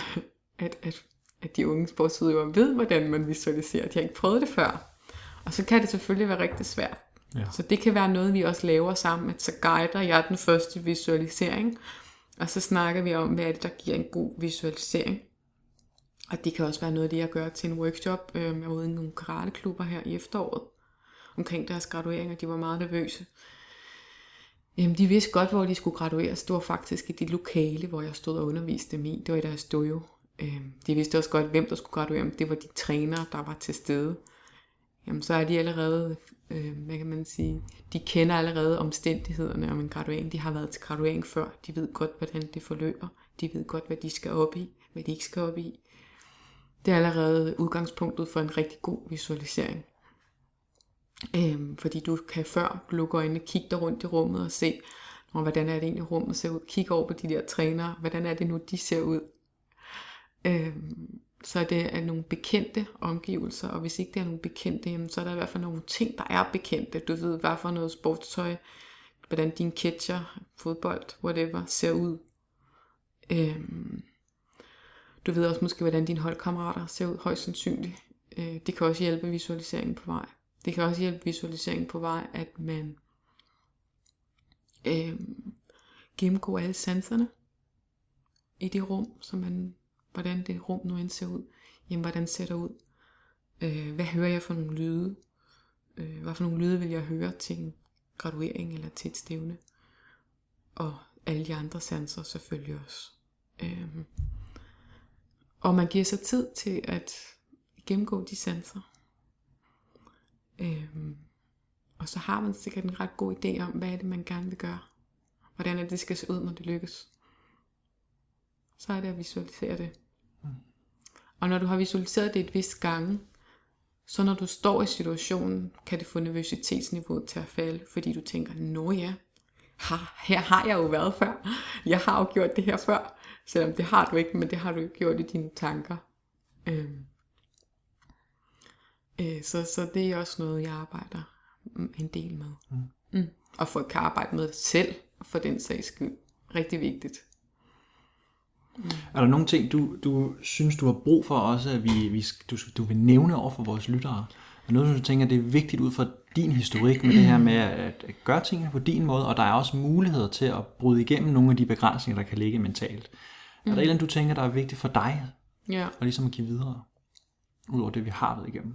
at de unge sportsudøvere ved, hvordan man visualiserer. De har ikke prøvet det før. Og så kan det selvfølgelig være rigtig svært. Ja. Så det kan være noget, vi også laver sammen, at så guider jeg den første visualisering, og så snakker vi om, hvad er det, der giver en god visualisering. Og det kan også være noget af det, jeg gør til en workshop. Jeg var ude i nogle karateklubber her i efteråret, omkring deres graduering, og de var meget nervøse. De vidste godt, hvor de skulle gradueres. Det var faktisk i det lokale, hvor jeg stod og underviste dem i. Det var i deres dojo. De vidste også godt, hvem der skulle graduere, men det var de trænere, der var til stede. Jamen, så er de allerede, hvad kan man sige, de kender allerede omstændighederne om en graduering. De har været til graduering før, de ved godt, hvordan det forløber, de ved godt, hvad de skal op i, hvad de ikke skal op i. Det er allerede udgangspunktet for en rigtig god visualisering. Fordi du kan før lukke øjnene, kigge dig rundt i rummet og se, hvordan er det egentlig rummet ser ud, kigge over på de der trænere, hvordan er det nu, de ser ud. Så det er nogle bekendte omgivelser, og hvis ikke det er nogle bekendte, jamen, så er der i hvert fald nogle ting, der er bekendte. Du ved, hvad for noget sportstøj, hvordan din catcher, fodbold, whatever, ser ud. Du ved også måske, hvordan dine holdkammerater ser ud, højst sandsynligt. Det kan også hjælpe visualiseringen på vej. Det kan også hjælpe visualiseringen på vej, at man gennemgår alle sanserne i det rum, som man... Hvordan det rum nu end ser ud. Jamen, hvordan ser det ud? Hvad hører jeg for nogle lyde? Hvad for nogle lyde vil jeg høre til en graduering eller til et stævne? Og alle de andre sanser selvfølgelig også. Og man giver sig tid til at gennemgå de sanser. Og så har man sikkert en ret god idé om, hvad er det, man gerne vil gøre. Hvordan er det, det skal se ud, når det lykkes. Så er det at visualisere det. Og når du har visualiseret det et vist gange, så når du står i situationen, kan det få nervøsitetsniveauet til at falde, fordi du tænker, nå ja, her har jeg jo været før. Jeg har jo gjort det her før. Selvom det har du ikke, men det har du gjort i dine tanker. Så det er også noget, jeg arbejder en del med. Og folk kan arbejde med det selv, for den sags skyld. Rigtig vigtigt. Er der nogle ting, du synes, du har brug for også, at du vil nævne over for vores lyttere? Og noget, du tænker, det er vigtigt ud fra din historik med det her med at gøre tingene på din måde, og der er også muligheder til at bryde igennem nogle af de begrænsninger, der kan ligge mentalt. Er der et eller andet, du tænker, der er vigtigt for dig? Ja. Og ligesom at give videre, ud over det, vi har været igennem?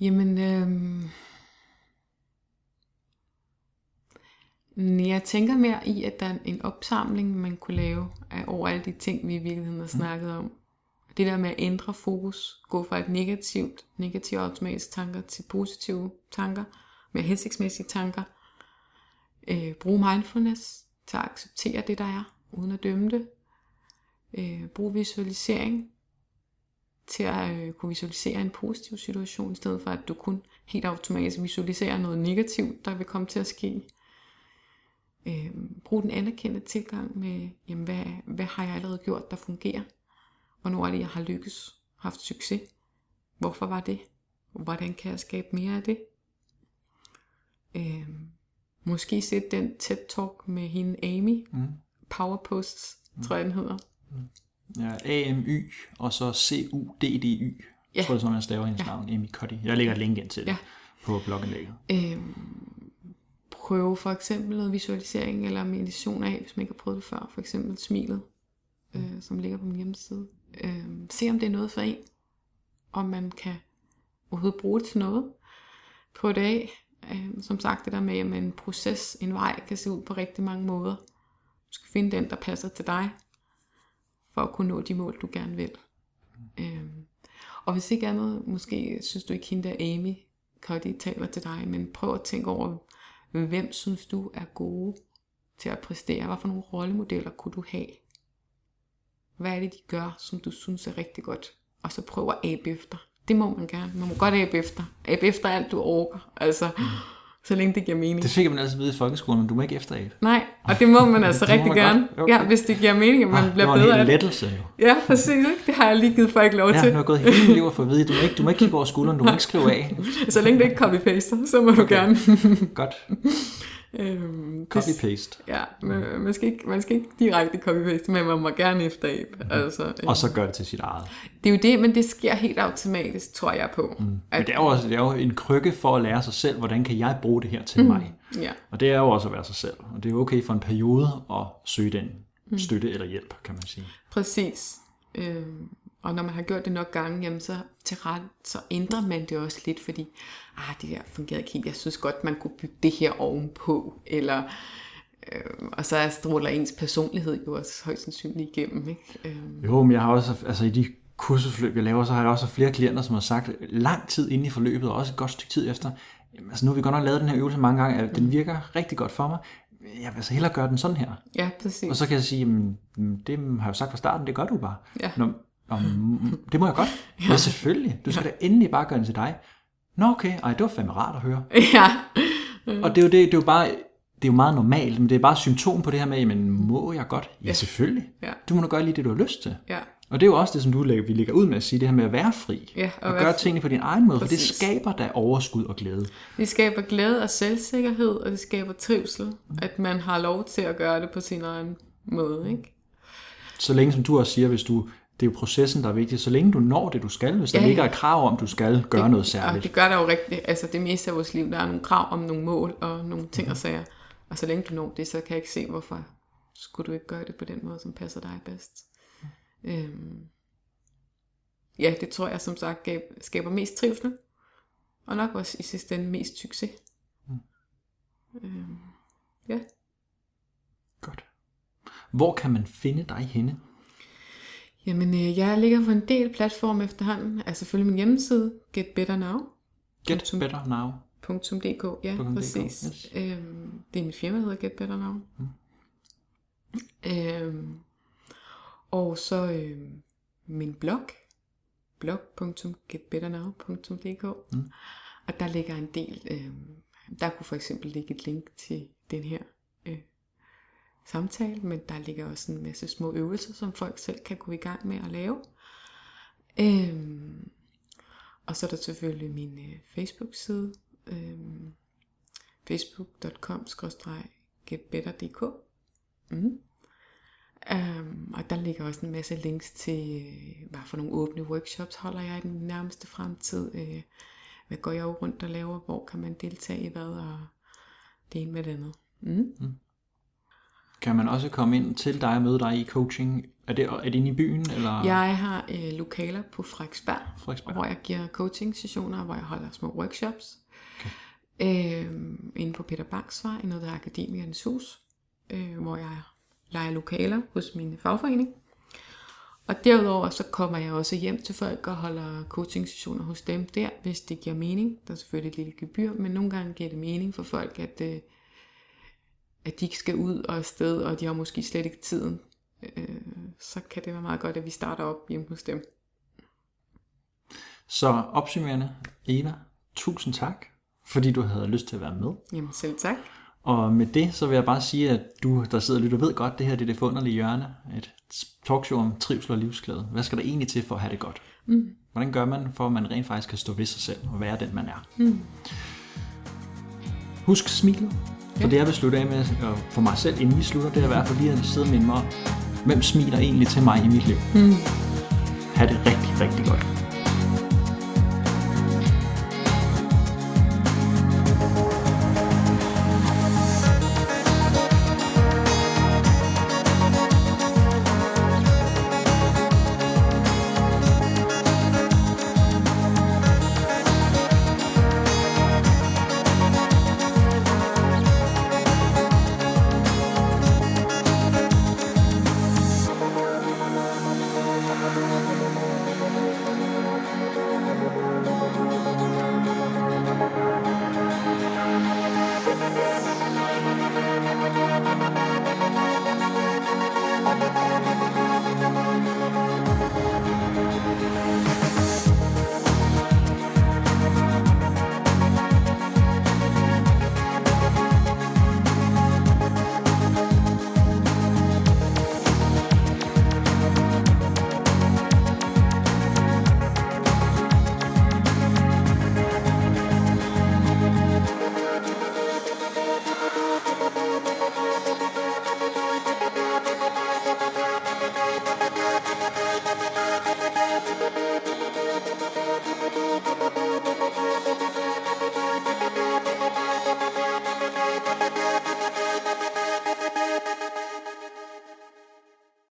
Jamen... Jeg tænker mere i, at der er en opsamling, man kunne lave over alle de ting, vi i virkeligheden har snakket om. Det der med at ændre fokus, gå fra et negative automatiske tanker til positive tanker, mere hensigtsmæssige tanker. Brug mindfulness til at acceptere det, der er, uden at dømme det. Brug visualisering til at kunne visualisere en positiv situation, i stedet for at du kun helt automatisk visualiserer noget negativt, der vil komme til at ske. Brug den anerkendte tilgang med, jamen, hvad har jeg allerede gjort, der fungerer? Hvornår er det, jeg har lykkes, haft succes? Hvorfor var det? Hvordan kan jeg skabe mere af det? Måske sætte den TED-talk med hende Amy. Powerposts, tror jeg, den hedder. Ja, A-M-Y, og så C-U-D-D-Y. Jeg tror, det er sådan, man staver hendes navn, Amy Cuddy. Jeg lægger et link ind til det på blogindlægget. Prøve for eksempel noget visualisering eller meditation af, hvis man ikke har prøvet det før. For eksempel smilet, som ligger på min hjemmeside. Se om det er noget for en. Om man kan overhovedet bruge det til noget. Prøv det af. Som sagt, det der med, at en proces, en vej, kan se ud på rigtig mange måder. Du skal finde den, der passer til dig, for at kunne nå de mål, du gerne vil. Og hvis ikke andet, måske synes du ikke hende der Amy Cuddy taler til dig, men prøv at tænke over, hvem synes du er gode til at præstere? Hvad for nogle rollemodeller kunne du have? Hvad er det, de gør, som du synes er rigtig godt? Og så prøv at abe efter. Det må man gerne. Man må godt abe efter. Abe efter alt, du orker. Altså, så længe det giver mening. Det fik man altså vide i folkeskolen, men du må ikke efterabe. Nej, og det må man altså rigtig gerne. Okay. Ja, hvis det giver mening, at man bliver bedre. Det var en lettelse jo. Ja, præcis. Det har jeg lige givet folk lov til. Ja, nu har gået hele livet for at vide, du må ikke kigge over skulderen, du må ikke skrive af. Så længe det ikke copy-paster, så må du gerne. Godt. Copy-paste. Ja, man skal ikke direkte copy-paste, men man må gerne efterabe. Altså, og så gør det til sit eget. Det er jo det, men det sker helt automatisk, tror jeg på. Men det er jo en krykke for at lære sig selv, hvordan kan jeg bruge det her til mig? Ja. Og det er jo også at være sig selv. Og det er okay for en periode at søge den støtte eller hjælp, kan man sige. Præcis. Og når man har gjort det nok gange, jamen så ændrer man det også lidt, fordi det der fungerede ikke helt. Jeg synes godt, man kunne bygge det her ovenpå. Eller, og så stråler ens personlighed jo også højst sandsynligt igennem. Ikke? Jo, men jeg har også, altså i de kursusforløb, jeg laver, så har jeg også flere klienter, som har sagt lang tid inde i forløbet, og også et godt stykke tid efter, jamen, altså nu har vi godt nok lavet den her øvelse mange gange, at den virker rigtig godt for mig. Jeg vil altså hellere gøre den sådan her. Ja, præcis. Og så kan jeg sige, jamen, det har jeg jo sagt fra starten, det gør du bare. Ja. Det må jeg godt. Ja, selvfølgelig. Du skal da endelig bare gøre den til dig. Nå okay, det var fandme rart at høre. Ja. Og det er jo meget normalt, men det er bare symptom på det her med, men må jeg godt? Ja, selvfølgelig. Ja. Du må da gøre lige det, du har lyst til. Ja. Og det er jo også det, som vi ligger ud med at sige, det her med at være fri. Ja, og gøre tingene på din egen måde, præcis. For det skaber da overskud og glæde. Det skaber glæde og selvsikkerhed, og det skaber trivsel, at man har lov til at gøre det på sin egen måde. Ikke? Så længe som du også siger, det er jo processen, der er vigtig. Så længe du når det, du skal, hvis der ikke er krav om, du skal gøre noget særligt. Og det gør der jo rigtigt. Altså det meste af vores liv, der er nogle krav om nogle mål og nogle ting og sager. Og så længe du når det, så kan jeg ikke se, hvorfor skulle du ikke gøre det på den måde, som passer dig bedst. Ja, det tror jeg som sagt skaber mest trivsel. Og nok også i sidste ende mest succes. Ja. Godt. Hvor kan man finde dig henne? Jamen, jeg ligger på en del platforme efterhånden. Altså selvfølgelig min hjemmeside, Get Better Now. Get Better Now. .dk, ja, præcis. Yes. Det er mit firma, der hedder Get Better Now. Og så min blog, blog.getbetternow.dk. Og der ligger en del, der kunne for eksempel ligge et link til den her samtale, men der ligger også en masse små øvelser, som folk selv kan gå i gang med at lave. Og så er der selvfølgelig min Facebook-side, facebook.com/getbetter.dk. Og der ligger også en masse links til, hvad for nogle åbne workshops holder jeg i den nærmeste fremtid, hvad går jeg rundt og laver, hvor kan man deltage i hvad, og det ene med det andet. Kan man også komme ind til dig og møde dig i coaching? Er det inde i byen? Eller? Jeg har lokaler på Frederiksberg, hvor jeg giver coaching-sessioner, hvor jeg holder små workshops. inde på Peter Bangs Vej, noget der er Akademikernes Hus, hvor jeg leger lokaler hos min fagforening. Og derudover så kommer jeg også hjem til folk og holder coaching-sessioner hos dem der, hvis det giver mening. Der er selvfølgelig et lille gebyr, men nogle gange giver det mening for folk, at de ikke skal ud og afsted, og de har måske slet ikke tiden. Så kan det være meget godt, at vi starter op hjemme hos dem. Så opsummerende, Eva, tusind tak, fordi du havde lyst til at være med. Jamen selv tak. Og med det, så vil jeg bare sige, at du, der sidder og lytter, ved godt, det her det er Det Forunderlige Hjørne. Et talkshow om trivsel og livsglæde. Hvad skal der egentlig til for at have det godt? Mm. Hvordan gør man, for at man rent faktisk kan stå ved sig selv og være den, man er? Mm. Husk smilet. Ja. Og det, jeg vil slutte af med, og for mig selv, inden vi slutter, det er i hvert fald lige at sidde og minde mig om, hvem smiler egentlig til mig i mit liv? Mm. Ha' det rigtig, rigtig godt.